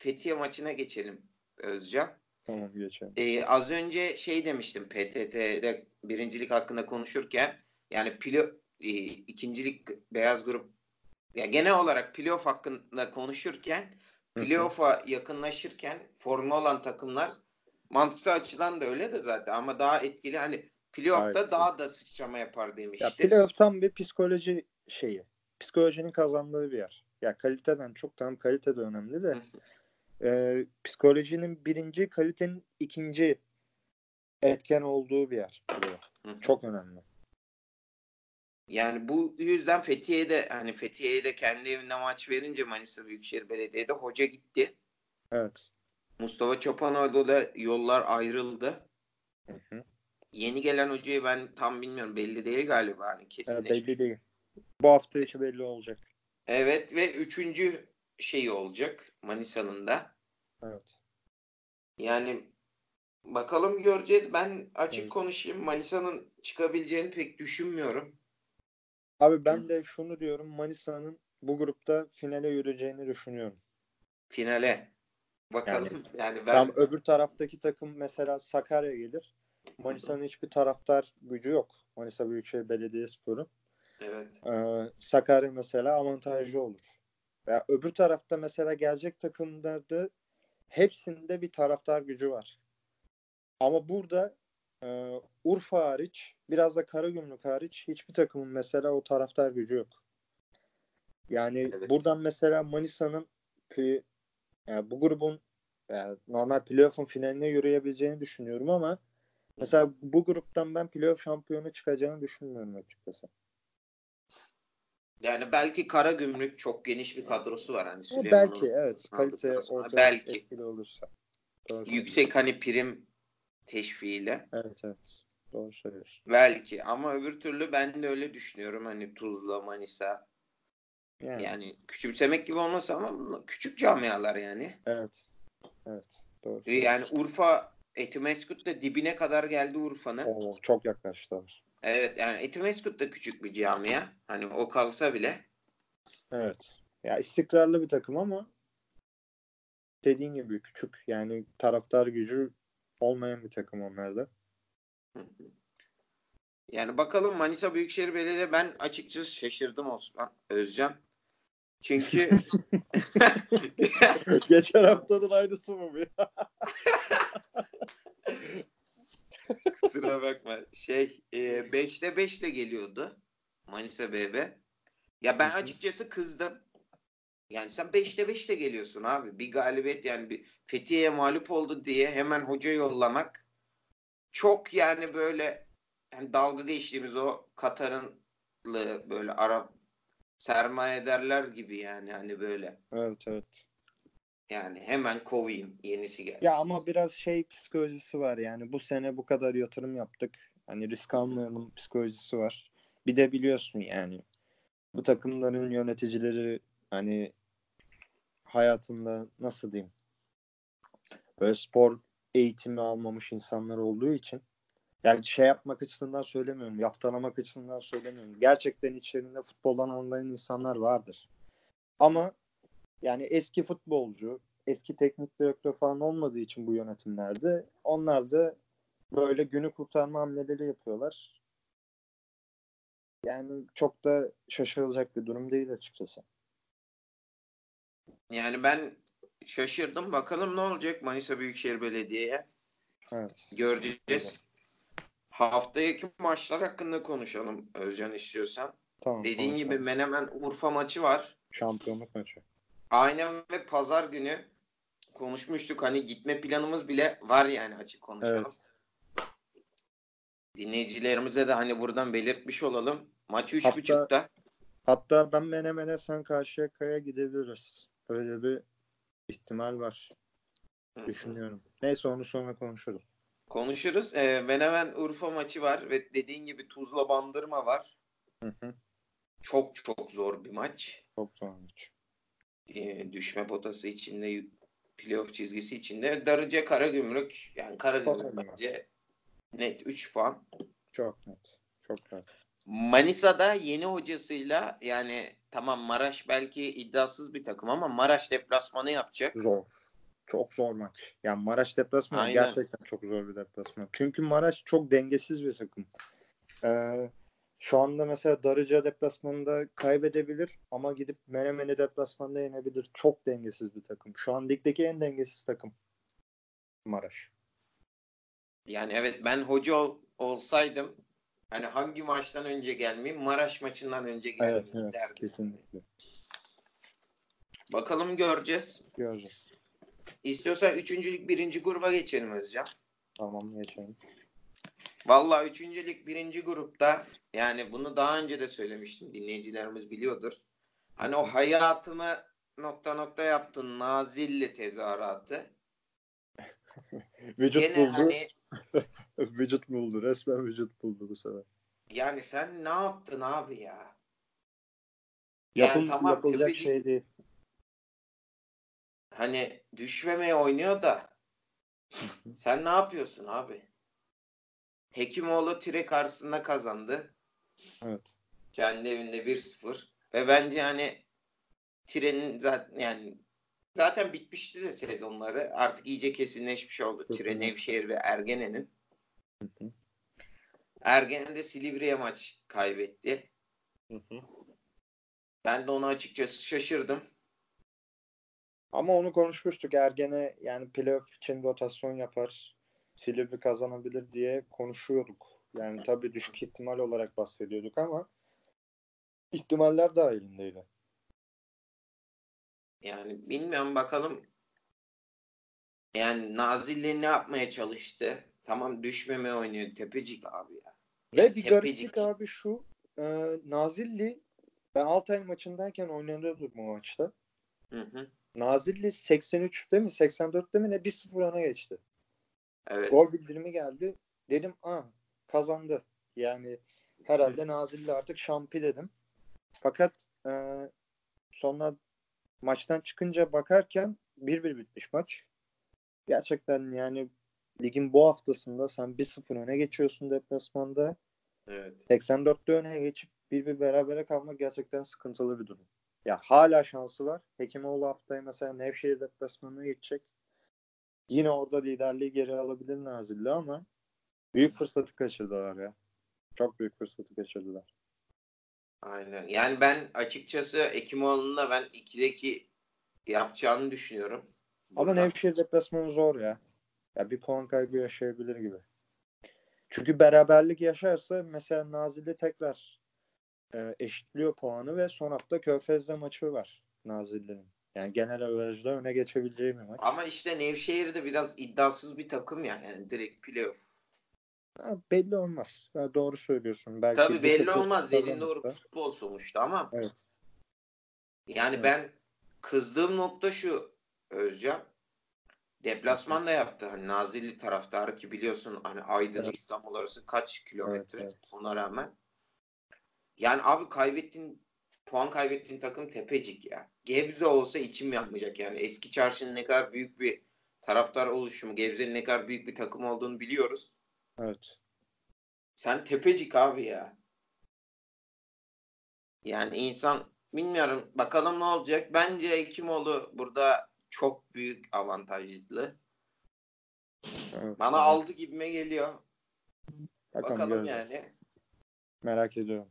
Fethiye maçına geçelim Özcan. Tamam geçelim. Ee, az önce şey demiştim P T T'de birincilik hakkında konuşurken yani pilo, e, ikincilik beyaz grup ya genel olarak playoff hakkında konuşurken playoff'a yakınlaşırken formda olan takımlar mantıksal açıdan da öyle de zaten ama daha etkili hani playoff'ta evet. daha da sıçrama yapar demiştim. Ya playoff tam bir psikoloji şeyi. Psikolojinin kazandığı bir yer. Ya kaliteden çok tam kalite de önemli de. E, psikolojinin birinci, kalitenin ikinci etken olduğu bir yer. Hı. Çok önemli. Yani bu yüzden Fethiye'de hani Fethiye'ye de kendi evinde maç verince Manisa Büyükşehir Belediye'de hoca gitti. Evet. Mustafa Çopanoğlu'yla yollar ayrıldı. Hı hı. Yeni gelen hocayı ben tam bilmiyorum. Belli değil galiba. Hani kesinleşmiş. Evet, belli değil. Bu hafta içi belli olacak. Evet ve üçüncü şeyi olacak Manisa'nın da. Evet. Yani bakalım göreceğiz. Ben açık evet. konuşayım. Manisa'nın çıkabileceğini pek düşünmüyorum. Abi ben Hı. de şunu diyorum. Manisa'nın bu grupta finale yürüyeceğini düşünüyorum. Finale. Bakalım. Yani, yani ben... Tam öbür taraftaki takım mesela Sakarya gelir. Manisa'nın hiçbir taraftar gücü yok. Manisa Büyükşehir Belediyespor'un. Evet. Ee, Sakarya mesela avantajlı olur. Ya öbür tarafta mesela gelecek takımlarda hepsinde bir taraftar gücü var. Ama burada e, Urfa hariç, biraz da Karagümrük hariç hiçbir takımın mesela o taraftar gücü yok. Yani evet. buradan mesela Manisa'nın ki yani bu grubun yani normal playoff'un finaline yürüyebileceğini düşünüyorum ama mesela bu gruptan ben playoff şampiyonu çıkacağını düşünmüyorum açıkçası. Yani belki Karagümrük çok geniş bir kadrosu var. Hani Süleyman'ın belki evet. Kalite ortaya belki. Etkili olursa. Doğru yüksek hani prim teşviğiyle. Evet evet. Doğru söylüyorsun. Belki ama öbür türlü ben de öyle düşünüyorum. Hani Tuzla, Manisa. Yani, yani küçümsemek gibi olmasa ama küçük camialar yani. Evet. Evet. Doğru. Yani Urfa Etimeskut da dibine kadar geldi Urfa'nın. Oo, çok yaklaştılar. Evet yani Etimeskut da küçük bir camia. Hani o kalsa bile. Evet. Ya istikrarlı bir takım ama dediğin gibi küçük. Yani taraftar gücü olmayan bir takım onlarda. Yani bakalım Manisa Büyükşehir Belediye ben açıkçası şaşırdım Osman Özcan. Çünkü geçen haftanın aynısı mı bu ya? Kusura bakma. Şey beşte beşle geliyordu Manisa B B. Ya ben açıkçası kızdım. Yani sen beşte beşle geliyorsun abi. Bir galibiyet yani bir Fethiye'ye mağlup oldu diye hemen hoca yollamak çok yani böyle yani dalga geçtiğimiz o Katar'ınlı böyle Arap sermayedarlar gibi yani hani böyle. Evet evet. Yani hemen kovayım yenisi gelsin. Ya ama biraz şey psikolojisi var yani bu sene bu kadar yatırım yaptık. Hani risk almayalım psikolojisi var. Bir de biliyorsun yani bu takımların yöneticileri hani hayatında nasıl diyeyim böyle spor eğitimi almamış insanlar olduğu için yani şey yapmak açısından söylemiyorum, yaftalamak açısından söylemiyorum. Gerçekten içlerinde futboldan anlayan insanlar vardır. Ama yani eski futbolcu, eski teknik direktör falan olmadığı için bu yönetimlerde onlar da böyle günü kurtarma hamleleri yapıyorlar. Yani çok da şaşırılacak bir durum değil açıkçası. Yani ben şaşırdım. Bakalım ne olacak Manisa Büyükşehir Belediye'ye? Evet. Göreceğiz. Evet. Haftaki maçlar hakkında konuşalım Özcan istiyorsan. Tamam, dediğin konuşalım. Gibi Menemen Urfa maçı var. Şampiyonluk maçı. Aynen ve pazar günü konuşmuştuk. Hani gitme planımız bile var yani açık konuşalım. Evet. Dinleyicilerimize de hani buradan belirtmiş olalım. Maç üç buçukta. Hatta ben Menemen'e sen Karşıyaka'ya gidebiliriz. Öyle bir ihtimal var. Hı. Düşünüyorum. Neyse onu sonra konuşuruz. Konuşuruz. Ee, Menemen Urfa maçı var ve dediğin gibi Tuzla Bandırma var. Hı hı. Çok çok zor bir maç. Çok zor bir maç. E, düşme potası içinde, playoff çizgisi içinde. Darıca Karagümrük. Yani Karagümrük bence net üç puan. Çok net. Çok net. Manisa'da yeni hocasıyla yani tamam Maraş belki iddiasız bir takım ama Maraş deplasmanı yapacak. Zor. Çok zor maç. Yani Maraş deplasmanı aynen. Gerçekten çok zor bir deplasman. Çünkü Maraş çok dengesiz bir takım. Ee, şu anda mesela Darıca deplasmanında kaybedebilir ama gidip Menemen'i deplasmanda yenebilir. Çok dengesiz bir takım. Şu an ligdeki en dengesiz takım Maraş. Yani evet ben hoca ol, olsaydım hani hangi maçtan önce gelmeyeyim? Maraş maçından önce gelmeyeyim evet, evet, kesinlikle. Bakalım göreceğiz. Göreceğiz. İstiyorsan üçüncülük birinci gruba geçelim Özcan. Tamam geçelim. Vallahi üçüncülük birinci grupta, yani bunu daha önce de söylemiştim, dinleyicilerimiz biliyordur. Hani o hayatımı nokta nokta yaptın Nazilli tezahüratı. Vücut Gene buldu. Hani, vücut buldu. Resmen vücut buldu bu sefer. Yani sen ne yaptın abi ya? Yapıl, yani tamam, yapılacak tepeci, şey değil. Hani düşmemeye oynuyor da sen ne yapıyorsun abi? Hekimoğlu tire karşısında kazandı. Evet. Kendi evinde bir sıfır ve bence hani Tire'nin zaten yani zaten bitmişti de sezonları. Artık iyice kesinleşmiş oldu. Tire, Nevşehir ve Ergene'nin. Hı hı. Ergene de Silivri'ye maç kaybetti. Hı hı. Ben de ona açıkçası şaşırdım. Ama onu konuşmuştuk. Ergene yani playoff için rotasyon yapar. Silivri kazanabilir diye konuşuyorduk. Yani tabii düşük ihtimal olarak bahsediyorduk ama ihtimaller dahilindeydi. Yani bilmiyorum, bakalım. Yani Nazilli ne yapmaya çalıştı? Tamam, düşmemeye oynuyor. Tepecik abi ya. Ve yani bir gariplik abi şu. E, Nazilli, ben Altay maçındayken oynanıyordum bu maçta. Hı hı. Nazilli seksen üçte mi seksen dörtte mi ne bir sıfır öne geçti. Evet. Gol bildirimi geldi. Dedim aa kazandı. Yani herhalde evet. Nazilli artık şampi dedim. Fakat e, sonra maçtan çıkınca bakarken bir bir bitmiş maç. Gerçekten yani ligin bu haftasında sen bir sıfır öne geçiyorsun deplasmanda. Evet. seksen dörtte öne geçip bir bir berabere kalmak gerçekten sıkıntılı bir durum. Ya hala şansı var. Hekimoğlu haftaya mesela Nevşehir deplasmanına geçecek. Yine orada liderliği geri alabilir Nazilli ama büyük fırsatı kaçırdılar ya. Çok büyük fırsatı kaçırdılar. Aynen. Yani ben açıkçası Ekimoğlu'na ben ikideki yapacağını düşünüyorum. Ama burada Nevşehir deplasmanı zor ya. Ya bir puan kaybı yaşayabilir gibi. Çünkü beraberlik yaşarsa mesela Nazilli tekrar e, eşitliyor puanı ve son hafta Körfez'le maçı var Nazilli'nin. Yani genel averajda öne geçebileceği bir maç. Ama işte Nevşehir de biraz iddiasız bir takım yani. Yani direkt playoff. Ha, belli olmaz. Ya doğru söylüyorsun. Belki tabii belli olmaz. Dediğin doğru, futbol sonuçta ama. Evet. Yani evet. Ben kızdığım nokta şu Özcan. Deplasman da yaptı. Hani Nazilli taraftarı ki biliyorsun hani Aydın, evet. İstanbul arası kaç kilometre, evet, evet. Ona rağmen. Yani abi kaybettiğin, puan kaybettiğin takım Tepecik ya. Gebze olsa içim yapmayacak yani. Eski Çarşı'nın ne kadar büyük bir taraftar oluşumu, Gebze'nin ne kadar büyük bir takım olduğunu biliyoruz. Evet. Sen Tepecik abi ya. Yani insan bilmiyorum, bakalım ne olacak. Bence Ekimoğlu burada çok büyük avantajlı. Evet, bana evet. Aldı gibime geliyor. Bakalım, bakalım yani. Merak ediyorum.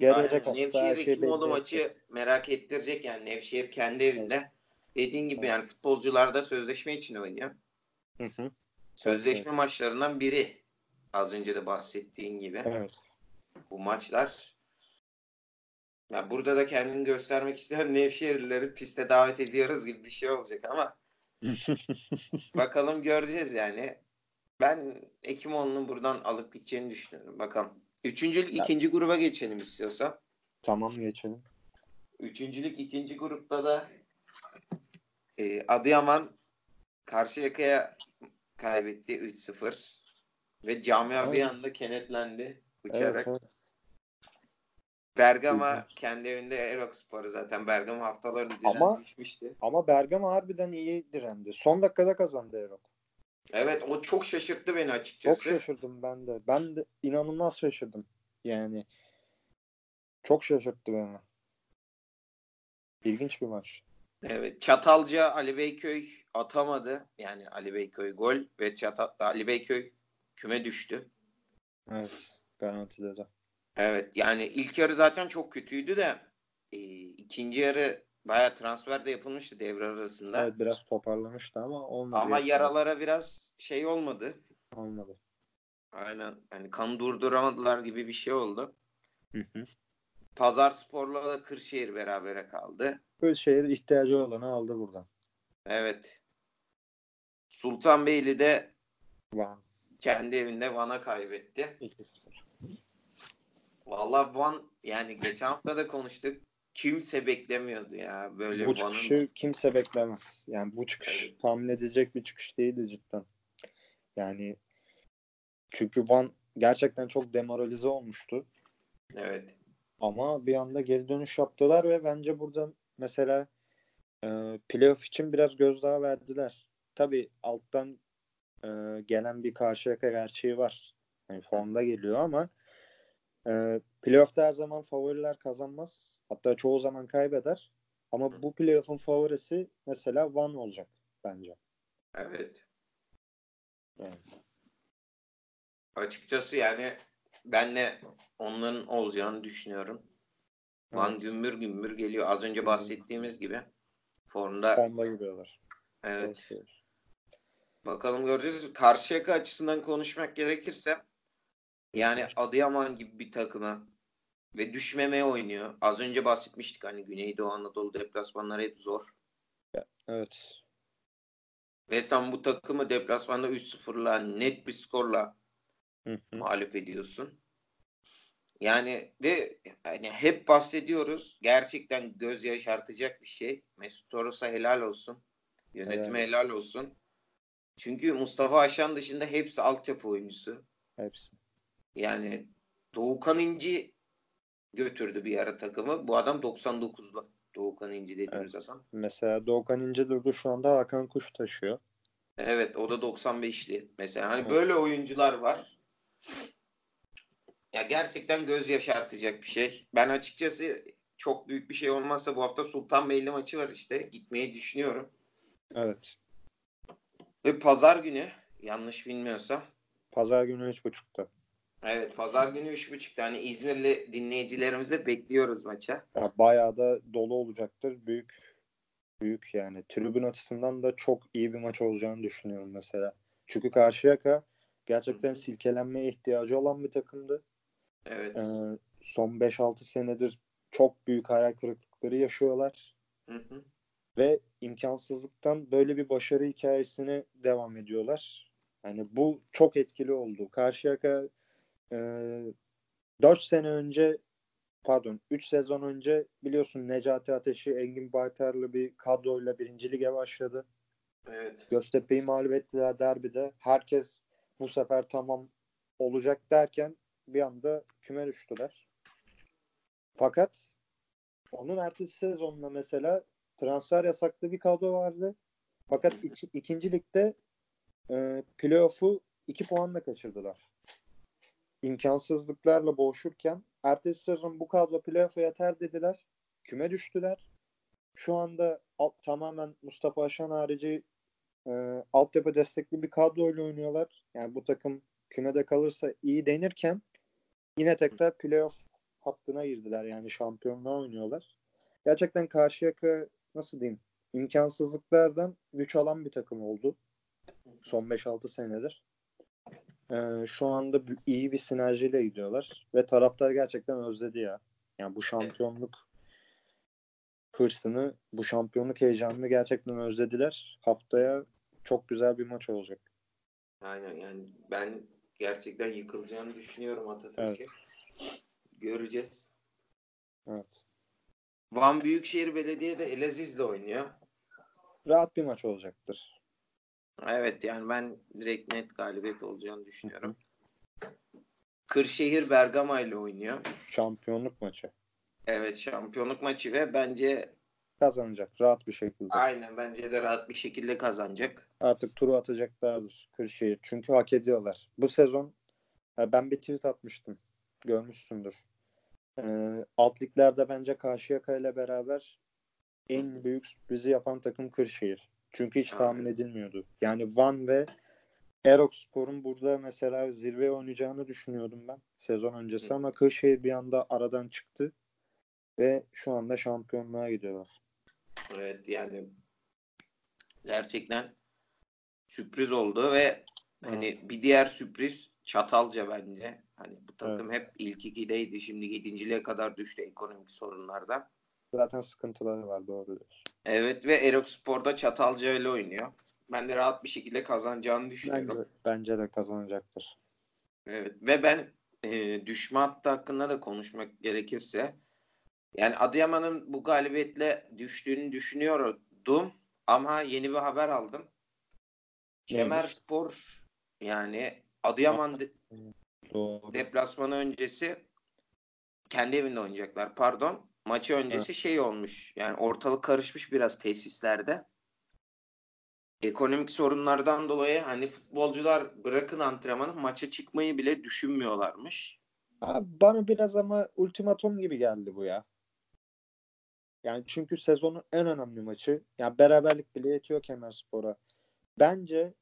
Gelecek yani Nevşehir-Ekimoğlu maçı merak ettirecek yani. Nevşehir kendi evinde. Evet. Dediğin gibi evet. Yani futbolcular da sözleşme için oynuyor. Hı hı. Sözleşme evet. Maçlarından biri. Az önce de bahsettiğin gibi. Evet. Bu maçlar. Ya burada da kendini göstermek isteyen Nevşehirlileri piste davet ediyoruz gibi bir şey olacak ama bakalım göreceğiz yani. Ben Ekimoğlu'nun buradan alıp gideceğini düşünüyorum. Bakalım. Üçüncülük ya. ikinci gruba geçelim istiyorsan. Tamam, geçelim. Üçüncülük ikinci grupta da e, Adıyaman Karşıyaka'ya kaybetti üç sıfır ve camia evet. Bir anda kenetlendi uçarak. Evet, evet. Bergama evet. Kendi evinde Erokspor'u zaten Bergama haftalar önceden düşmüştü. Ama Bergama harbiden iyi direndi. Son dakikada kazandı Erok. Evet, o çok şaşırttı beni açıkçası. Çok şaşırdım ben de. Ben de inanılmaz şaşırdım. Yani çok şaşırttı beni. İlginç bir maç. Evet, Çatalca Ali Beyköy atamadı. Yani Ali Beyköy gol ve Çatal Ali Beyköy küme düştü. Evet, garantiledi. Evet, yani ilk yarı zaten çok kötüydü de e, ikinci yarı bayağı transfer de yapılmıştı devre arasında. Evet, biraz toparlamıştı ama olmadı. Ama yani. Yaralara biraz şey olmadı. Olmadı. Aynen. Yani kan durduramadılar gibi bir şey oldu. Hı hı. Pazarspor'la da Kırşehir berabere kaldı. Kırşehir ihtiyacı olanı aldı buradan. Evet. Sultanbeyli'de wow. kendi evinde Van'a kaybetti. Valla Van, yani geçen hafta da konuştuk. Kimse beklemiyordu ya böyle bu çıkışı. Van'ın... Kimse beklemez. Yani bu çıkış evet. tahmin edecek bir çıkış değildi cidden. Yani çünkü Van gerçekten çok demoralize olmuştu. Evet. Ama bir anda geri dönüş yaptılar ve bence burada mesela e, playoff için biraz gözdağı verdiler. Tabii alttan e, gelen bir Karşıyaka gerçeği var. Yani formda geliyor ama e, playoff'ta her zaman favoriler kazanmaz. Hatta çoğu zaman kaybeder. Ama Hı. bu playoff'un favorisi mesela Van olacak bence. Evet. Evet. Açıkçası yani ben de onların olacağını düşünüyorum. Van evet. gümbür gümbür geliyor. Az önce bahsettiğimiz gibi. Formda. Formda giriyorlar. Evet. evet. Bakalım göreceğiz. Karşıyaka açısından konuşmak gerekirse yani Adıyaman gibi bir takımı ve düşmemeye oynuyor. Az önce bahsetmiştik hani Güneydoğu Anadolu deplasmanları hep zor. Evet. Ve sen bu takımı deplasmanda üç sıfırla net bir skorla Hı-hı. mağlup ediyorsun. Yani ve hani hep bahsediyoruz. Gerçekten göz yaşartacak bir şey. Mesut Toros'a helal olsun. Yönetime evet. helal olsun. Çünkü Mustafa Aşan dışında hepsi altyapı oyuncusu. Hepsi. Yani Doğukan İnci götürdü bir ara takımı. Bu adam doksan dokuzlu. Doğukan İnci dediğimiz evet. adam. Mesela Doğukan İnci durdu, şu anda Hakan Kuş taşıyor. Evet, o da doksan beşli. Mesela hani evet. böyle oyuncular var. Ya gerçekten göz yaşartacak bir şey. Ben açıkçası çok büyük bir şey olmazsa bu hafta Sultanbeyli maçı var işte. Gitmeyi düşünüyorum. Evet. Ve pazar günü yanlış bilmiyorsam. Pazar günü üç buçukta. Evet, pazar günü üç buçukta. Hani İzmirli dinleyicilerimizi de bekliyoruz maça. Ya bayağı da dolu olacaktır. Büyük büyük yani. Tribün açısından da çok iyi bir maç olacağını düşünüyorum mesela. Çünkü Karşıyaka gerçekten Hı. silkelenmeye ihtiyacı olan bir takımdı. Evet. Ee, son beş altı senedir çok büyük hayal kırıklıkları yaşıyorlar. Hı hı. Ve imkansızlıktan böyle bir başarı hikayesine devam ediyorlar. Yani bu çok etkili oldu. Karşıyaka e, dört sene önce pardon üç sezon önce biliyorsun Necati Ateş'i, Engin Baytar'lı bir kadroyla birinci lige başladı. Evet. Göztepe'yi mağlup ettiler derbide. Herkes bu sefer tamam olacak derken bir anda küme düştüler. Fakat onun ertesi sezonunda mesela transfer yasaklı bir kadro vardı. Fakat iki, ikinci ligde e, playoff'u iki puanla kaçırdılar. İmkansızlıklarla boğuşurken ertesi sezon bu kadro playoff'a yeter dediler. Küme düştüler. Şu anda alt, tamamen Mustafa Aşan harici e, altyapı destekli bir kadroyla oynuyorlar. Yani bu takım kümede kalırsa iyi denirken yine tekrar playoff hattına girdiler. Yani şampiyonluğa oynuyorlar. Gerçekten Karşıyaka, nasıl diyeyim, imkansızlıklardan güç alan bir takım oldu. Son beş altı senedir. Ee, şu anda iyi bir sinerjiyle gidiyorlar. Ve taraftar gerçekten özledi ya. Yani bu şampiyonluk hırsını, bu şampiyonluk heyecanını gerçekten özlediler. Haftaya çok güzel bir maç olacak. Aynen, yani ben gerçekten yıkılacağını düşünüyorum Atatürk'e. Evet. Göreceğiz. Evet. Van Büyükşehir Belediye de Elazığ'la oynuyor. Rahat bir maç olacaktır. Evet, yani ben direkt net galibiyet olacağını düşünüyorum. Kırşehir Bergama ile oynuyor. Şampiyonluk maçı. Evet, şampiyonluk maçı ve bence kazanacak rahat bir şekilde. Aynen, bence de rahat bir şekilde kazanacak. Artık turu atacaklardır Kırşehir. Çünkü hak ediyorlar. Bu sezon ben bir tweet atmıştım. Görmüşsündür. E, alt liglerde bence Karşıyaka ile beraber en büyük sürprizi yapan takım Kırşehir. Çünkü hiç tahmin edilmiyordu. Yani Van ve Erokspor'un burada mesela zirveye oynayacağını düşünüyordum ben sezon öncesi Hı. ama Kırşehir bir anda aradan çıktı ve şu anda şampiyonluğa gidiyorlar. Evet, yani gerçekten sürpriz oldu ve hani Hı. bir diğer sürpriz Çatalca bence. Hani bu takım evet. hep ilk ikideydi. Şimdi yedinciliğe kadar düştü ekonomik sorunlardan. Zaten sıkıntıları var, doğru diyorsun. Evet, ve Erokspor'da Çatalca ile oynuyor. Ben de rahat bir şekilde kazanacağını düşünüyorum. Bence, bence de kazanacaktır. Evet. Ve ben e, düşme hattı hakkında da konuşmak gerekirse, yani Adıyaman'ın bu galibiyetle düştüğünü düşünüyordum ama yeni bir haber aldım. Kemerspor, yani Adıyaman de, deplasmanı öncesi kendi evinde oynayacaklar. Pardon. Maçı öncesi evet. şey olmuş. Yani ortalık karışmış biraz tesislerde. Ekonomik sorunlardan dolayı hani futbolcular bırakın antrenmanı, maça çıkmayı bile düşünmüyorlarmış. Abi bana biraz ama ultimatom gibi geldi bu ya. Yani çünkü sezonun en önemli maçı. Yani beraberlik bile yetiyor Kemerspor'a. Bence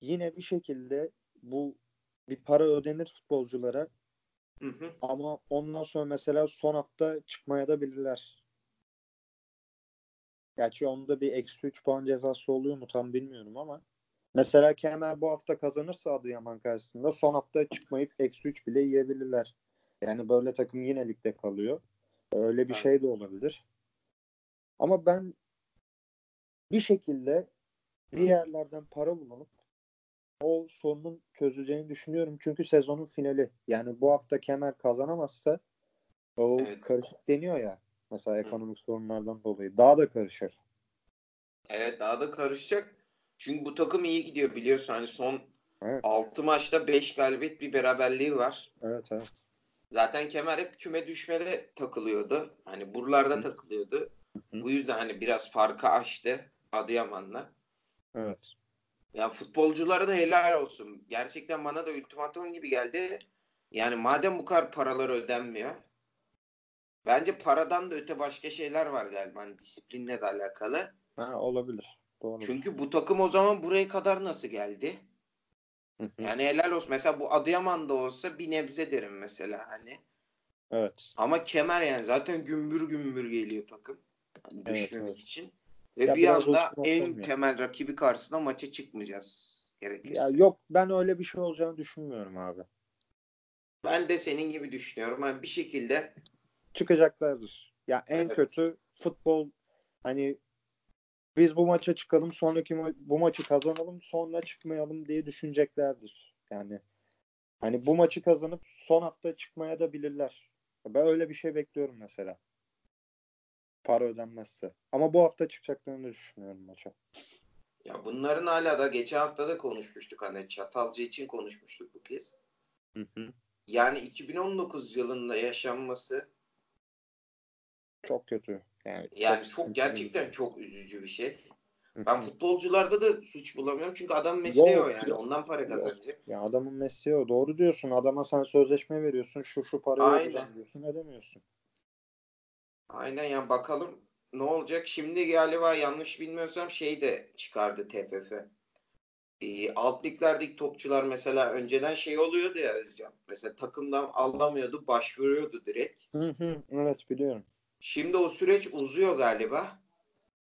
yine bir şekilde bu bir para ödenir futbolculara. Hı hı. Ama ondan sonra mesela son hafta çıkmaya da bilirler. Gerçi onda bir eksi üç puan cezası oluyor mu tam bilmiyorum ama mesela Kemer bu hafta kazanırsa Adıyaman karşısında son hafta çıkmayıp eksi üç bile yiyebilirler. Yani böyle takım yine ligde kalıyor. Öyle bir şey de olabilir. Ama ben bir şekilde bir yerlerden para bulunup o sorunun çözüleceğini düşünüyorum. Çünkü sezonun finali. Yani bu hafta Kemer kazanamazsa o evet. karışık deniyor ya. Mesela ekonomik Hı. sorunlardan dolayı. Daha da karışır. Evet, daha da karışacak. Çünkü bu takım iyi gidiyor biliyorsun. Hani son evet. altı maçta beş galibiyet bir beraberliği var. Evet, evet. Zaten Kemer hep küme düşmede takılıyordu. Hani buralarda Hı. takılıyordu. Hı. Bu yüzden hani biraz farkı açtı Adıyaman'la. Evet. Yani futbolculara da helal olsun. Gerçekten bana da ultimatum gibi geldi. Yani madem bu kadar paralar ödenmiyor, bence paradan da öte başka şeyler var galiba. Hani disiplinle de alakalı. Ha, olabilir. Doğru. Çünkü bu takım o zaman buraya kadar nasıl geldi? Hı hı. Yani helal olsun. Mesela bu Adıyaman'da olsa bir nebze derim mesela hani. Evet. Ama Kemer yani zaten gümbür gümbür geliyor takım. Yani evet, düşmemek evet. için. Ve ya bir anda en olmuyor. Temel rakibi karşısına maça çıkmayacağız gerekirse. Ya yok, ben öyle bir şey olacağını düşünmüyorum abi. Ben de senin gibi düşünüyorum. Yani bir şekilde çıkacaklardır. Ya en evet. kötü futbol hani biz bu maça çıkalım, sonraki ma- bu maçı kazanalım, sonra çıkmayalım diye düşüneceklerdir. Yani hani bu maçı kazanıp son hafta çıkmaya da bilirler. Ben öyle bir şey bekliyorum mesela. Para ödenmezse. Ama bu hafta çıkacaklarını düşünüyorum maça. Ya bunların hala da geçen hafta da konuşmuştuk. Hani Çatalca için konuşmuştuk bu kez. Hı hı. Yani iki bin on dokuz yılında yaşanması çok kötü. Yani, yani çok, çok gerçekten üzücü. Çok üzücü bir şey. Hı hı. Ben futbolcularda da suç bulamıyorum. Çünkü adam mesleği o yani. Ondan para kazanacak. Ya adamın mesleği o. Doğru diyorsun. Adama sen sözleşme veriyorsun. Şu şu parayı ödemiyorsun. Ödemiyorsun. Aynen yani bakalım ne olacak. Şimdi galiba yanlış bilmiyorsam şey de çıkardı T F F. Ee, alt liglerdeki topçular mesela önceden şey oluyordu ya Özcan. Mesela takımdan alamıyordu, başvuruyordu direkt. Hı hı, evet biliyorum. Şimdi o süreç uzuyor galiba.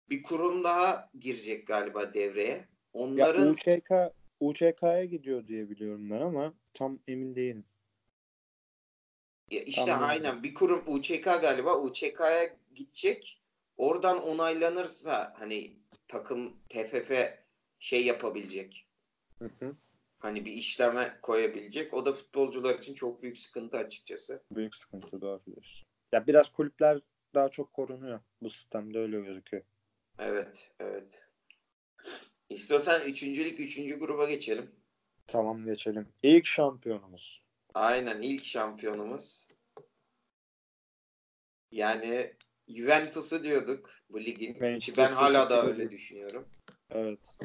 Bir kurum daha girecek galiba devreye. Onların ya U Ç K U Ç K'ya gidiyor diye biliyorum ben ama tam emin değilim. Ya işte tamam. Aynen bir kurum U Ç K galiba U Ç K'ya gidecek. Oradan onaylanırsa hani takım T F F şey yapabilecek. Hı hı. Hani bir işleme koyabilecek. O da futbolcular için çok büyük sıkıntı açıkçası. Büyük sıkıntı doğru diyorsun. Ya biraz kulüpler daha çok korunuyor. Bu sistemde öyle gözüküyor. Evet, evet. İstiyorsan üçüncülük üçüncü gruba geçelim. Tamam geçelim. İlk şampiyonumuz. Aynen ilk şampiyonumuz. Yani Juventus'u diyorduk bu ligin. Ki ben hala da öyle düşünüyorum. Evet.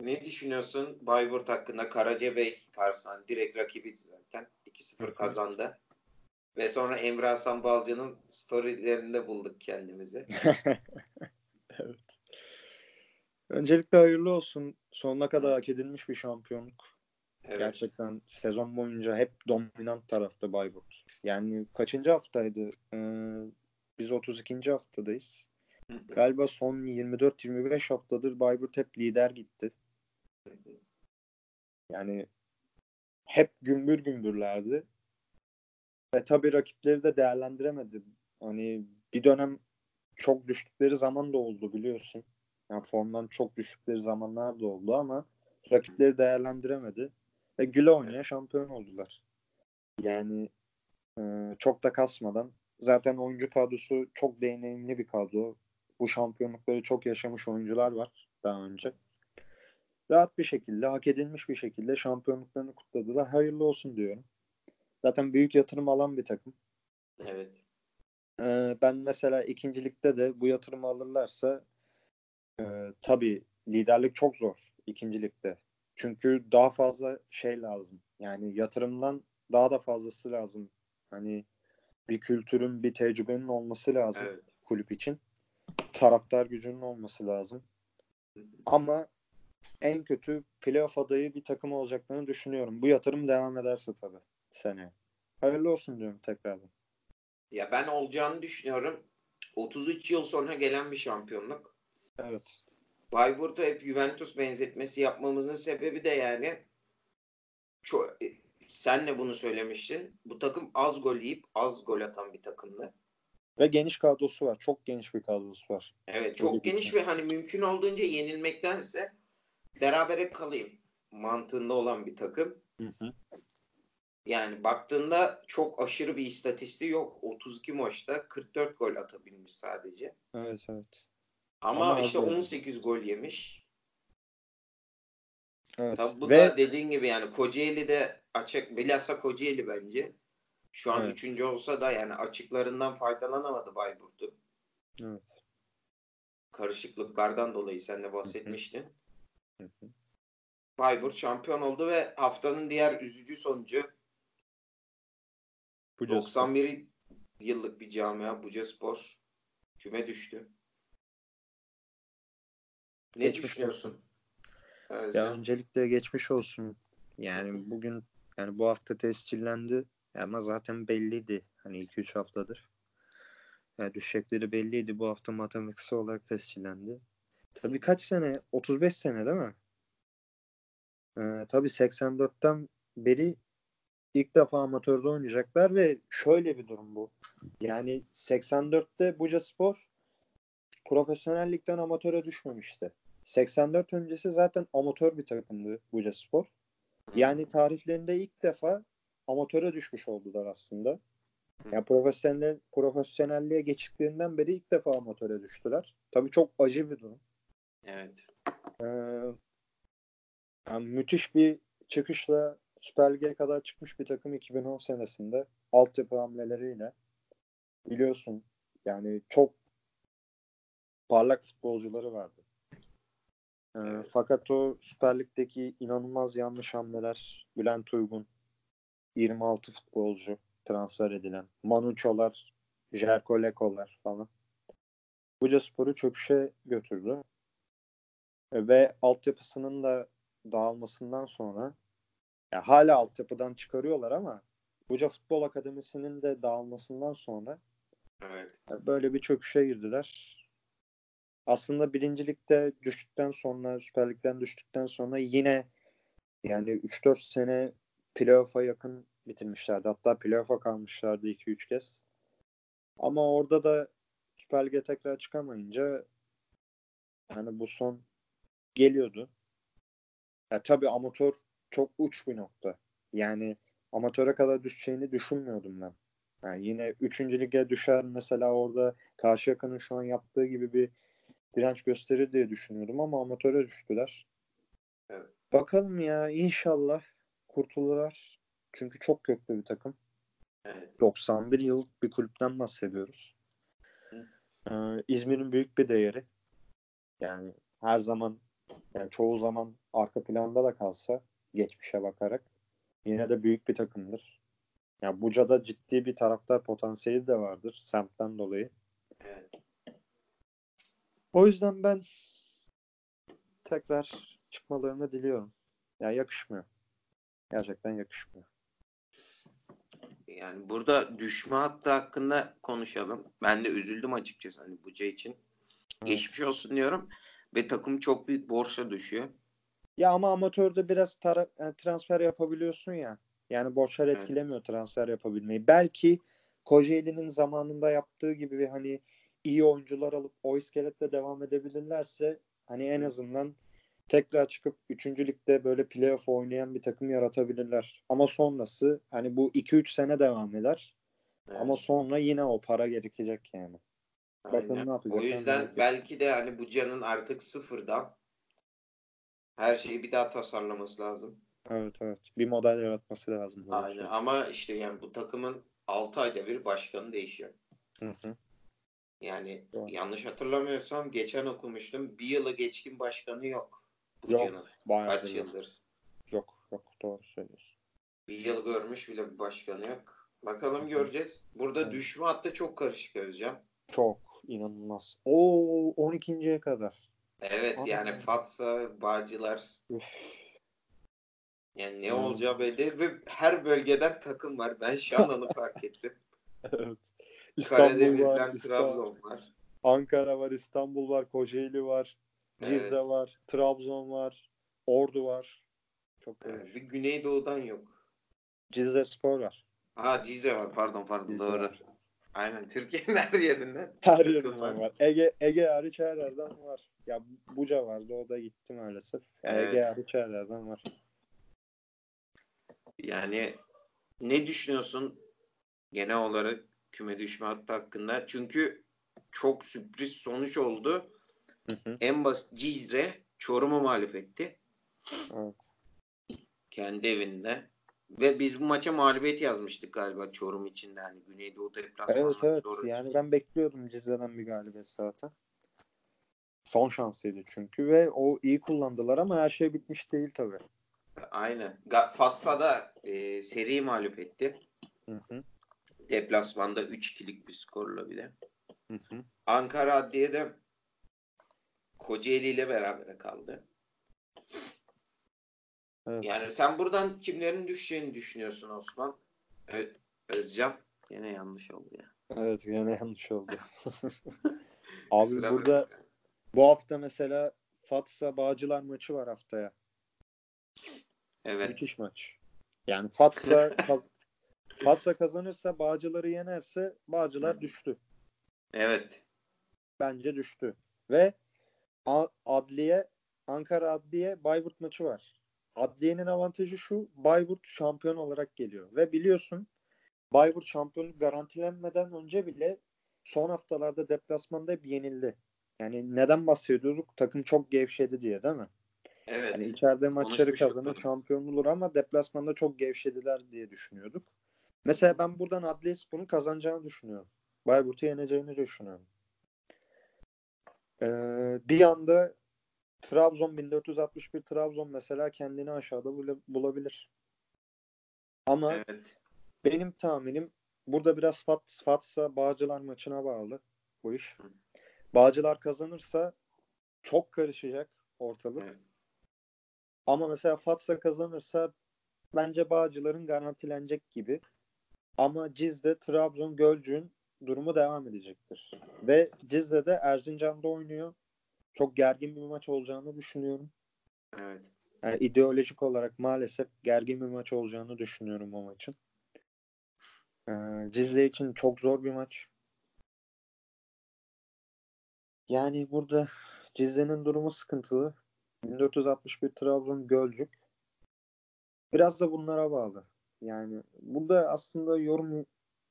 Ne düşünüyorsun Bayburt hakkında? Karacabey karşısında direkt rakibiydi zaten. iki sıfır kazandı. Ve sonra Emre Hasan Balcı'nın storylerinde bulduk kendimizi. Evet. Öncelikle hayırlı olsun. Sonuna kadar hak edilmiş bir şampiyonluk. Evet. Gerçekten sezon boyunca hep dominant tarafta Bayburt. Yani kaçıncı haftaydı? Ee, biz otuz ikinci haftadayız. Hı hı. Galiba son yirmi dört yirmi beş haftadır Bayburt hep lider gitti. Hı hı. Yani hep gümbür gümbürlerdi. Ve tabii rakipleri de değerlendiremedi. Hani bir dönem çok düştükleri zaman da oldu biliyorsun. Yani formdan çok düştükleri zamanlar da oldu ama rakipleri değerlendiremedi. Ve güle oynaya şampiyon oldular. Yani e, çok da kasmadan. Zaten oyuncu kadrosu çok deneyimli bir kadro. Bu şampiyonlukları çok yaşamış oyuncular var daha önce. Rahat bir şekilde, hak edilmiş bir şekilde şampiyonluklarını kutladılar. Hayırlı olsun diyorum. Zaten büyük yatırım alan bir takım. Evet. Ee, ben mesela ikincilikte de bu yatırımı alırlarsa e, tabii liderlik çok zor ikincilikte. Çünkü daha fazla şey lazım. Yani yatırımdan daha da fazlası lazım. Hani bir kültürün, bir tecrübenin olması lazım, evet, kulüp için. Taraftar gücünün olması lazım. Ama en kötü playoff adayı bir takım olacaklarını düşünüyorum. Bu yatırım devam ederse tabii seneye. Hayırlı olsun diyorum tekrardan. Ya ben olacağını düşünüyorum. otuz üç yıl sonra gelen bir şampiyonluk. Evet. Bayburt'a hep Juventus benzetmesi yapmamızın sebebi de yani çok, sen de bunu söylemiştin. Bu takım az gol yiyip az gol atan bir takımdı. Ve geniş kadrosu var. Çok geniş bir kadrosu var. Evet, çok Öyle geniş ve hani mümkün olduğunca yenilmektense beraber hep kalayım mantığında olan bir takım. Hı hı. Yani baktığında çok aşırı bir istatistiği yok. otuz iki maçta kırk dört gol atabilmiş sadece. Evet, evet. Ama, Ama işte on sekiz gol yemiş. Evet. Tabii bu Ve... da dediğin gibi yani Kocaeli'de açık, bilhassa Kocaeli bence şu an evet. üçüncü olsa da yani açıklarından faydalanamadı Bayburt'u. Evet. Karışıklıklardan dolayı sen de bahsetmiştin. Hı hı. Bayburt şampiyon oldu ve haftanın diğer üzücü sonucu Buca doksan bir Spor. Yıllık bir camia Bucaspor küme düştü. Ne geçmiş düşünüyorsun? Olsun. Evet. Ya öncelikle geçmiş olsun. Yani bugün yani bu hafta tescillendi ama zaten belliydi. Hani iki üç haftadır. Yani düşecekleri belliydi. Bu hafta matematiksel olarak tescillendi. Tabii kaç sene? otuz beş sene değil mi? Ee, tabii seksen dörtten beri ilk defa amatörde oynayacaklar ve şöyle bir durum bu. Yani seksen dörtte Bucaspor profesyonellikten amatöre düşmemişti. seksen dört öncesi zaten amatör bir takımdı Bucaspor. Yani tarihlerinde ilk defa amatöre düşmüş oldular aslında. Yani profesyonel, profesyonelliğe geçtiklerinden beri ilk defa amatöre düştüler. Tabii çok acı bir durum. Evet. Ee, yani müthiş bir çıkışla Süper Lig'e kadar çıkmış bir takım iki bin on senesinde altyapı hamleleriyle, biliyorsun yani çok parlak futbolcuları vardı. Ee, evet. Fakat o Süper Lig'deki inanılmaz yanlış hamleler, Bülent Uygun, yirmi altı futbolcu transfer edilen, Manuçolar, Jerko Lekolar falan Bucaspor'u çöküşe götürdü. Ve altyapısının da dağılmasından sonra yani hala altyapıdan çıkarıyorlar ama Buca Futbol Akademisi'nin de dağılmasından sonra evet. yani böyle bir çöküşe girdiler. Aslında birincilikte düştükten sonra, Süper Lig'den düştükten sonra yine yani üç dört sene playoff'a yakın bitirmişlerdi. Hatta playoff'a kalmışlardı iki üç kez. Ama orada da Süper Lig'e tekrar çıkamayınca yani bu son geliyordu. Ya tabii amatör çok uç bir nokta. Yani amatöre kadar düşeceğini düşünmüyordum ben. Yani yine üçüncü lige düşer mesela, orada Karşıyaka'nın şu an yaptığı gibi bir direnç gösterir diye düşünüyordum ama amatöre düştüler. Evet. Bakalım ya, inşallah kurtulurlar. Çünkü çok köklü bir takım. Evet. doksan bir yıllık bir kulüpten bahsediyoruz. Evet. Ee, İzmir'in büyük bir değeri. Yani her zaman, yani çoğu zaman arka planda da kalsa geçmişe bakarak yine de büyük bir takımdır. Yani Buca'da ciddi bir taraftar potansiyeli de vardır semtten dolayı. Evet. O yüzden ben tekrar çıkmalarını diliyorum. Ya yani yakışmıyor. Gerçekten yakışmıyor. Yani burada düşme hattı hakkında konuşalım. Ben de üzüldüm açıkçası hani Buca için. Evet. Geçmiş olsun diyorum ve takım çok büyük borçla düşüyor. Ya ama amatörde biraz tara- yani transfer yapabiliyorsun ya. Yani borçlar etkilemiyor evet. transfer yapabilmeyi. Belki Kocaeli'nin zamanında yaptığı gibi bir hani iyi oyuncular alıp o iskeletle devam edebilirlerse hani en azından tekrar çıkıp üçüncü ligde böyle playoff oynayan bir takım yaratabilirler. Ama sonrası hani bu iki üç sene devam eder. Evet. Ama sonra yine o para gerekecek yani. Bakın ne yapacak. O yüzden yani belki de hani bu Can'ın artık sıfırdan her şeyi bir daha tasarlaması lazım. Evet evet. Bir model yaratması lazım. Aynen şey. Ama işte yani bu takımın altı ayda bir başkanı değişiyor. Hı hı. Yani doğru. Yanlış hatırlamıyorsam geçen okumuştum. Bir yıla geçkin başkanı yok. Bu yok. Can'ın. Bayağı kaç yıldır. Yok yok doğru söylüyorsun. Bir yıl görmüş bile bir başkanı yok. Bakalım hı hı. göreceğiz. Burada evet. düşme hattı çok karışık Özcan. Çok inanılmaz. Oo on ikinciye kadar. Evet Anladım. Yani Fatsa, Bağcılar. Üff. Yani ne hmm. olacağı belli değil ve her bölgeden takım var. Ben şu an onu fark ettim. Evet. İstanbul Karadeniz'den var, İstanbul, Trabzon var. Ankara var, İstanbul var, Kocaeli var, Girze evet. var, Trabzon var, Ordu var. Çok evet. Bir Güneydoğu'dan yok. Cizre Spor var. Ha Cizre var pardon pardon Cizre doğru. Var. Aynen Türkiye'nin her yerinden. Her yerinden var. var. Ege Ege hariç her yerden var. Ya Buca vardı o da gitti maalesef. Evet. Ege hariç her yerden var. Yani ne düşünüyorsun genel olarak küme düşme hattı hakkında? Çünkü çok sürpriz sonuç oldu. Hı hı. En basit Cizre Çorum'u mağlup etti. Evet. Kendi evinde. Ve biz bu maça mağlubiyet yazmıştık galiba Çorum için de. Yani Güneydoğu deplasmanı. Evet evet. Yani ben bekliyordum Cizre'den bir galibiyet zaten. Son şansıydı çünkü ve o iyi kullandılar ama her şey bitmiş değil tabii. Aynen. Fatsa da e, seriyi mağlup etti. Hı hı. Deplasmanda üç ikilik bir skorla bile. Hı hı. Ankara Adliye'de Kocaeli ile beraber kaldı. Evet. Yani sen buradan kimlerin düşeceğini düşünüyorsun Osman? Ö- Özcan. Yine yanlış oldu ya. Evet yine yanlış oldu. Abi Sıra burada mi? Bu hafta mesela Fatsa Bağcılar maçı var haftaya. Evet. Müthiş maç. Yani Fatsa kaz- Fatsa kazanırsa Bağcılar'ı yenerse Bağcılar düştü. Evet. Bence düştü. Ve A- Adliye Ankara Adliye Bayburt maçı var. Adliye'nin avantajı şu. Bayburt şampiyon olarak geliyor. Ve biliyorsun Bayburt şampiyonluk garantilenmeden önce bile son haftalarda deplasmanda hep yenildi. Yani neden bahsediyorduk? Takım çok gevşedi diye değil mi? Evet. Yani içeride maçları kazanır, şampiyon olur ama deplasmanda çok gevşediler diye düşünüyorduk. Mesela ben buradan Adliyespor'un kazanacağını düşünüyorum. Bayburt'u yeneceğini düşünüyorum. Ee, bir anda Trabzon bin dört yüz altmış bir Trabzon mesela kendini aşağıda bulabilir. Ama evet. benim tahminim burada biraz Fats, Fatsa Bağcılar maçına bağlı bu iş. Bağcılar kazanırsa çok karışacak ortalık. Evet. Ama mesela Fatsa kazanırsa bence Bağcılar'ın garantilenecek gibi. Ama Cizre, Trabzon, Gölcük'ün durumu devam edecektir. Ve Cizre'de Erzincan'da oynuyor. Çok gergin bir maç olacağını düşünüyorum. Evet. Yani ideolojik olarak maalesef gergin bir maç olacağını düşünüyorum o maçın. Ee, Cizre için çok zor bir maç. Yani burada Cizre'nin durumu sıkıntılı. bin dört yüz altmış bir Trabzon Gölcük. Biraz da bunlara bağlı. Yani burada aslında yorum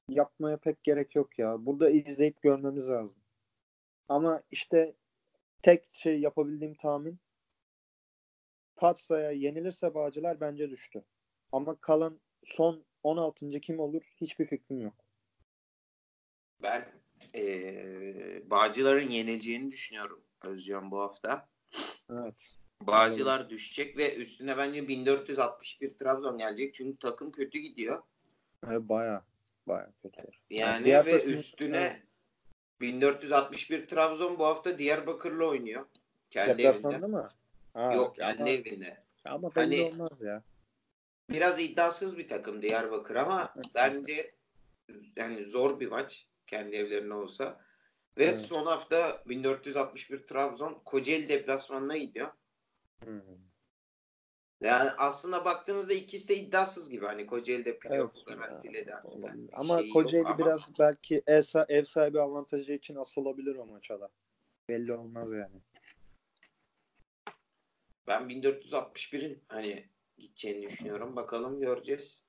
yapmaya pek gerek yok ya. Burada izleyip görmemiz lazım. Ama işte tek şey yapabildiğim tahmin Fatsa'ya yenilirse Bağcılar bence düştü. Ama kalan son on altıncı kim olur? Hiçbir fikrim yok. Ben ee, Bağcılar'ın yenileceğini düşünüyorum Özcan bu hafta. Evet. Bağcılar evet. düşecek ve üstüne bence bin dört yüz altmış bir Trabzon gelecek. Çünkü takım kötü gidiyor. Evet, baya baya kötü. Yani, yani ve üstüne evet. bin dört yüz altmış bir Trabzon bu hafta Diyarbakır'la oynuyor. Kendi evinde. Mı? Ha, Yok kendi ama, evinde. Ama hani, olmaz ya. Biraz iddiasız bir takım Diyarbakır ama bence yani zor bir maç. Kendi evlerinde olsa. Ve evet. son hafta bin dört yüz altmış bir Trabzon Kocaeli deplasmanına gidiyor. Hmm. Yani aslında baktığınızda ikisi de iddiasız gibi. Hani Kocaeli'de playoff evet, garantiledi ya, artık. Yani ama şey Kocaeli ama... biraz belki ev sahibi avantajı için asılabilir o maça da. Belli olmaz yani. Ben bin dört yüz altmış birin hani gideceğini düşünüyorum. Bakalım göreceğiz.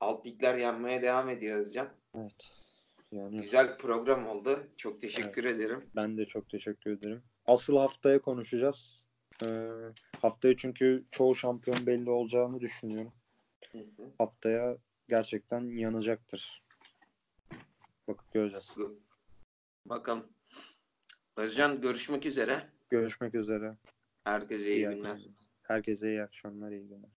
Alt ligler yanmaya devam ediyor Özcan. Evet. Yani... Güzel program oldu. Çok teşekkür evet, ederim. Ben de çok teşekkür ederim. Asıl haftaya konuşacağız. Ee, haftaya çünkü çoğu şampiyon belli olacağını düşünüyorum. Hı hı. Haftaya gerçekten yanacaktır. Bakıp göreceğiz. Bakalım. Özcan görüşmek üzere. Görüşmek üzere. Herkese iyi, iyi günler. Herkese iyi akşamlar, iyi günler.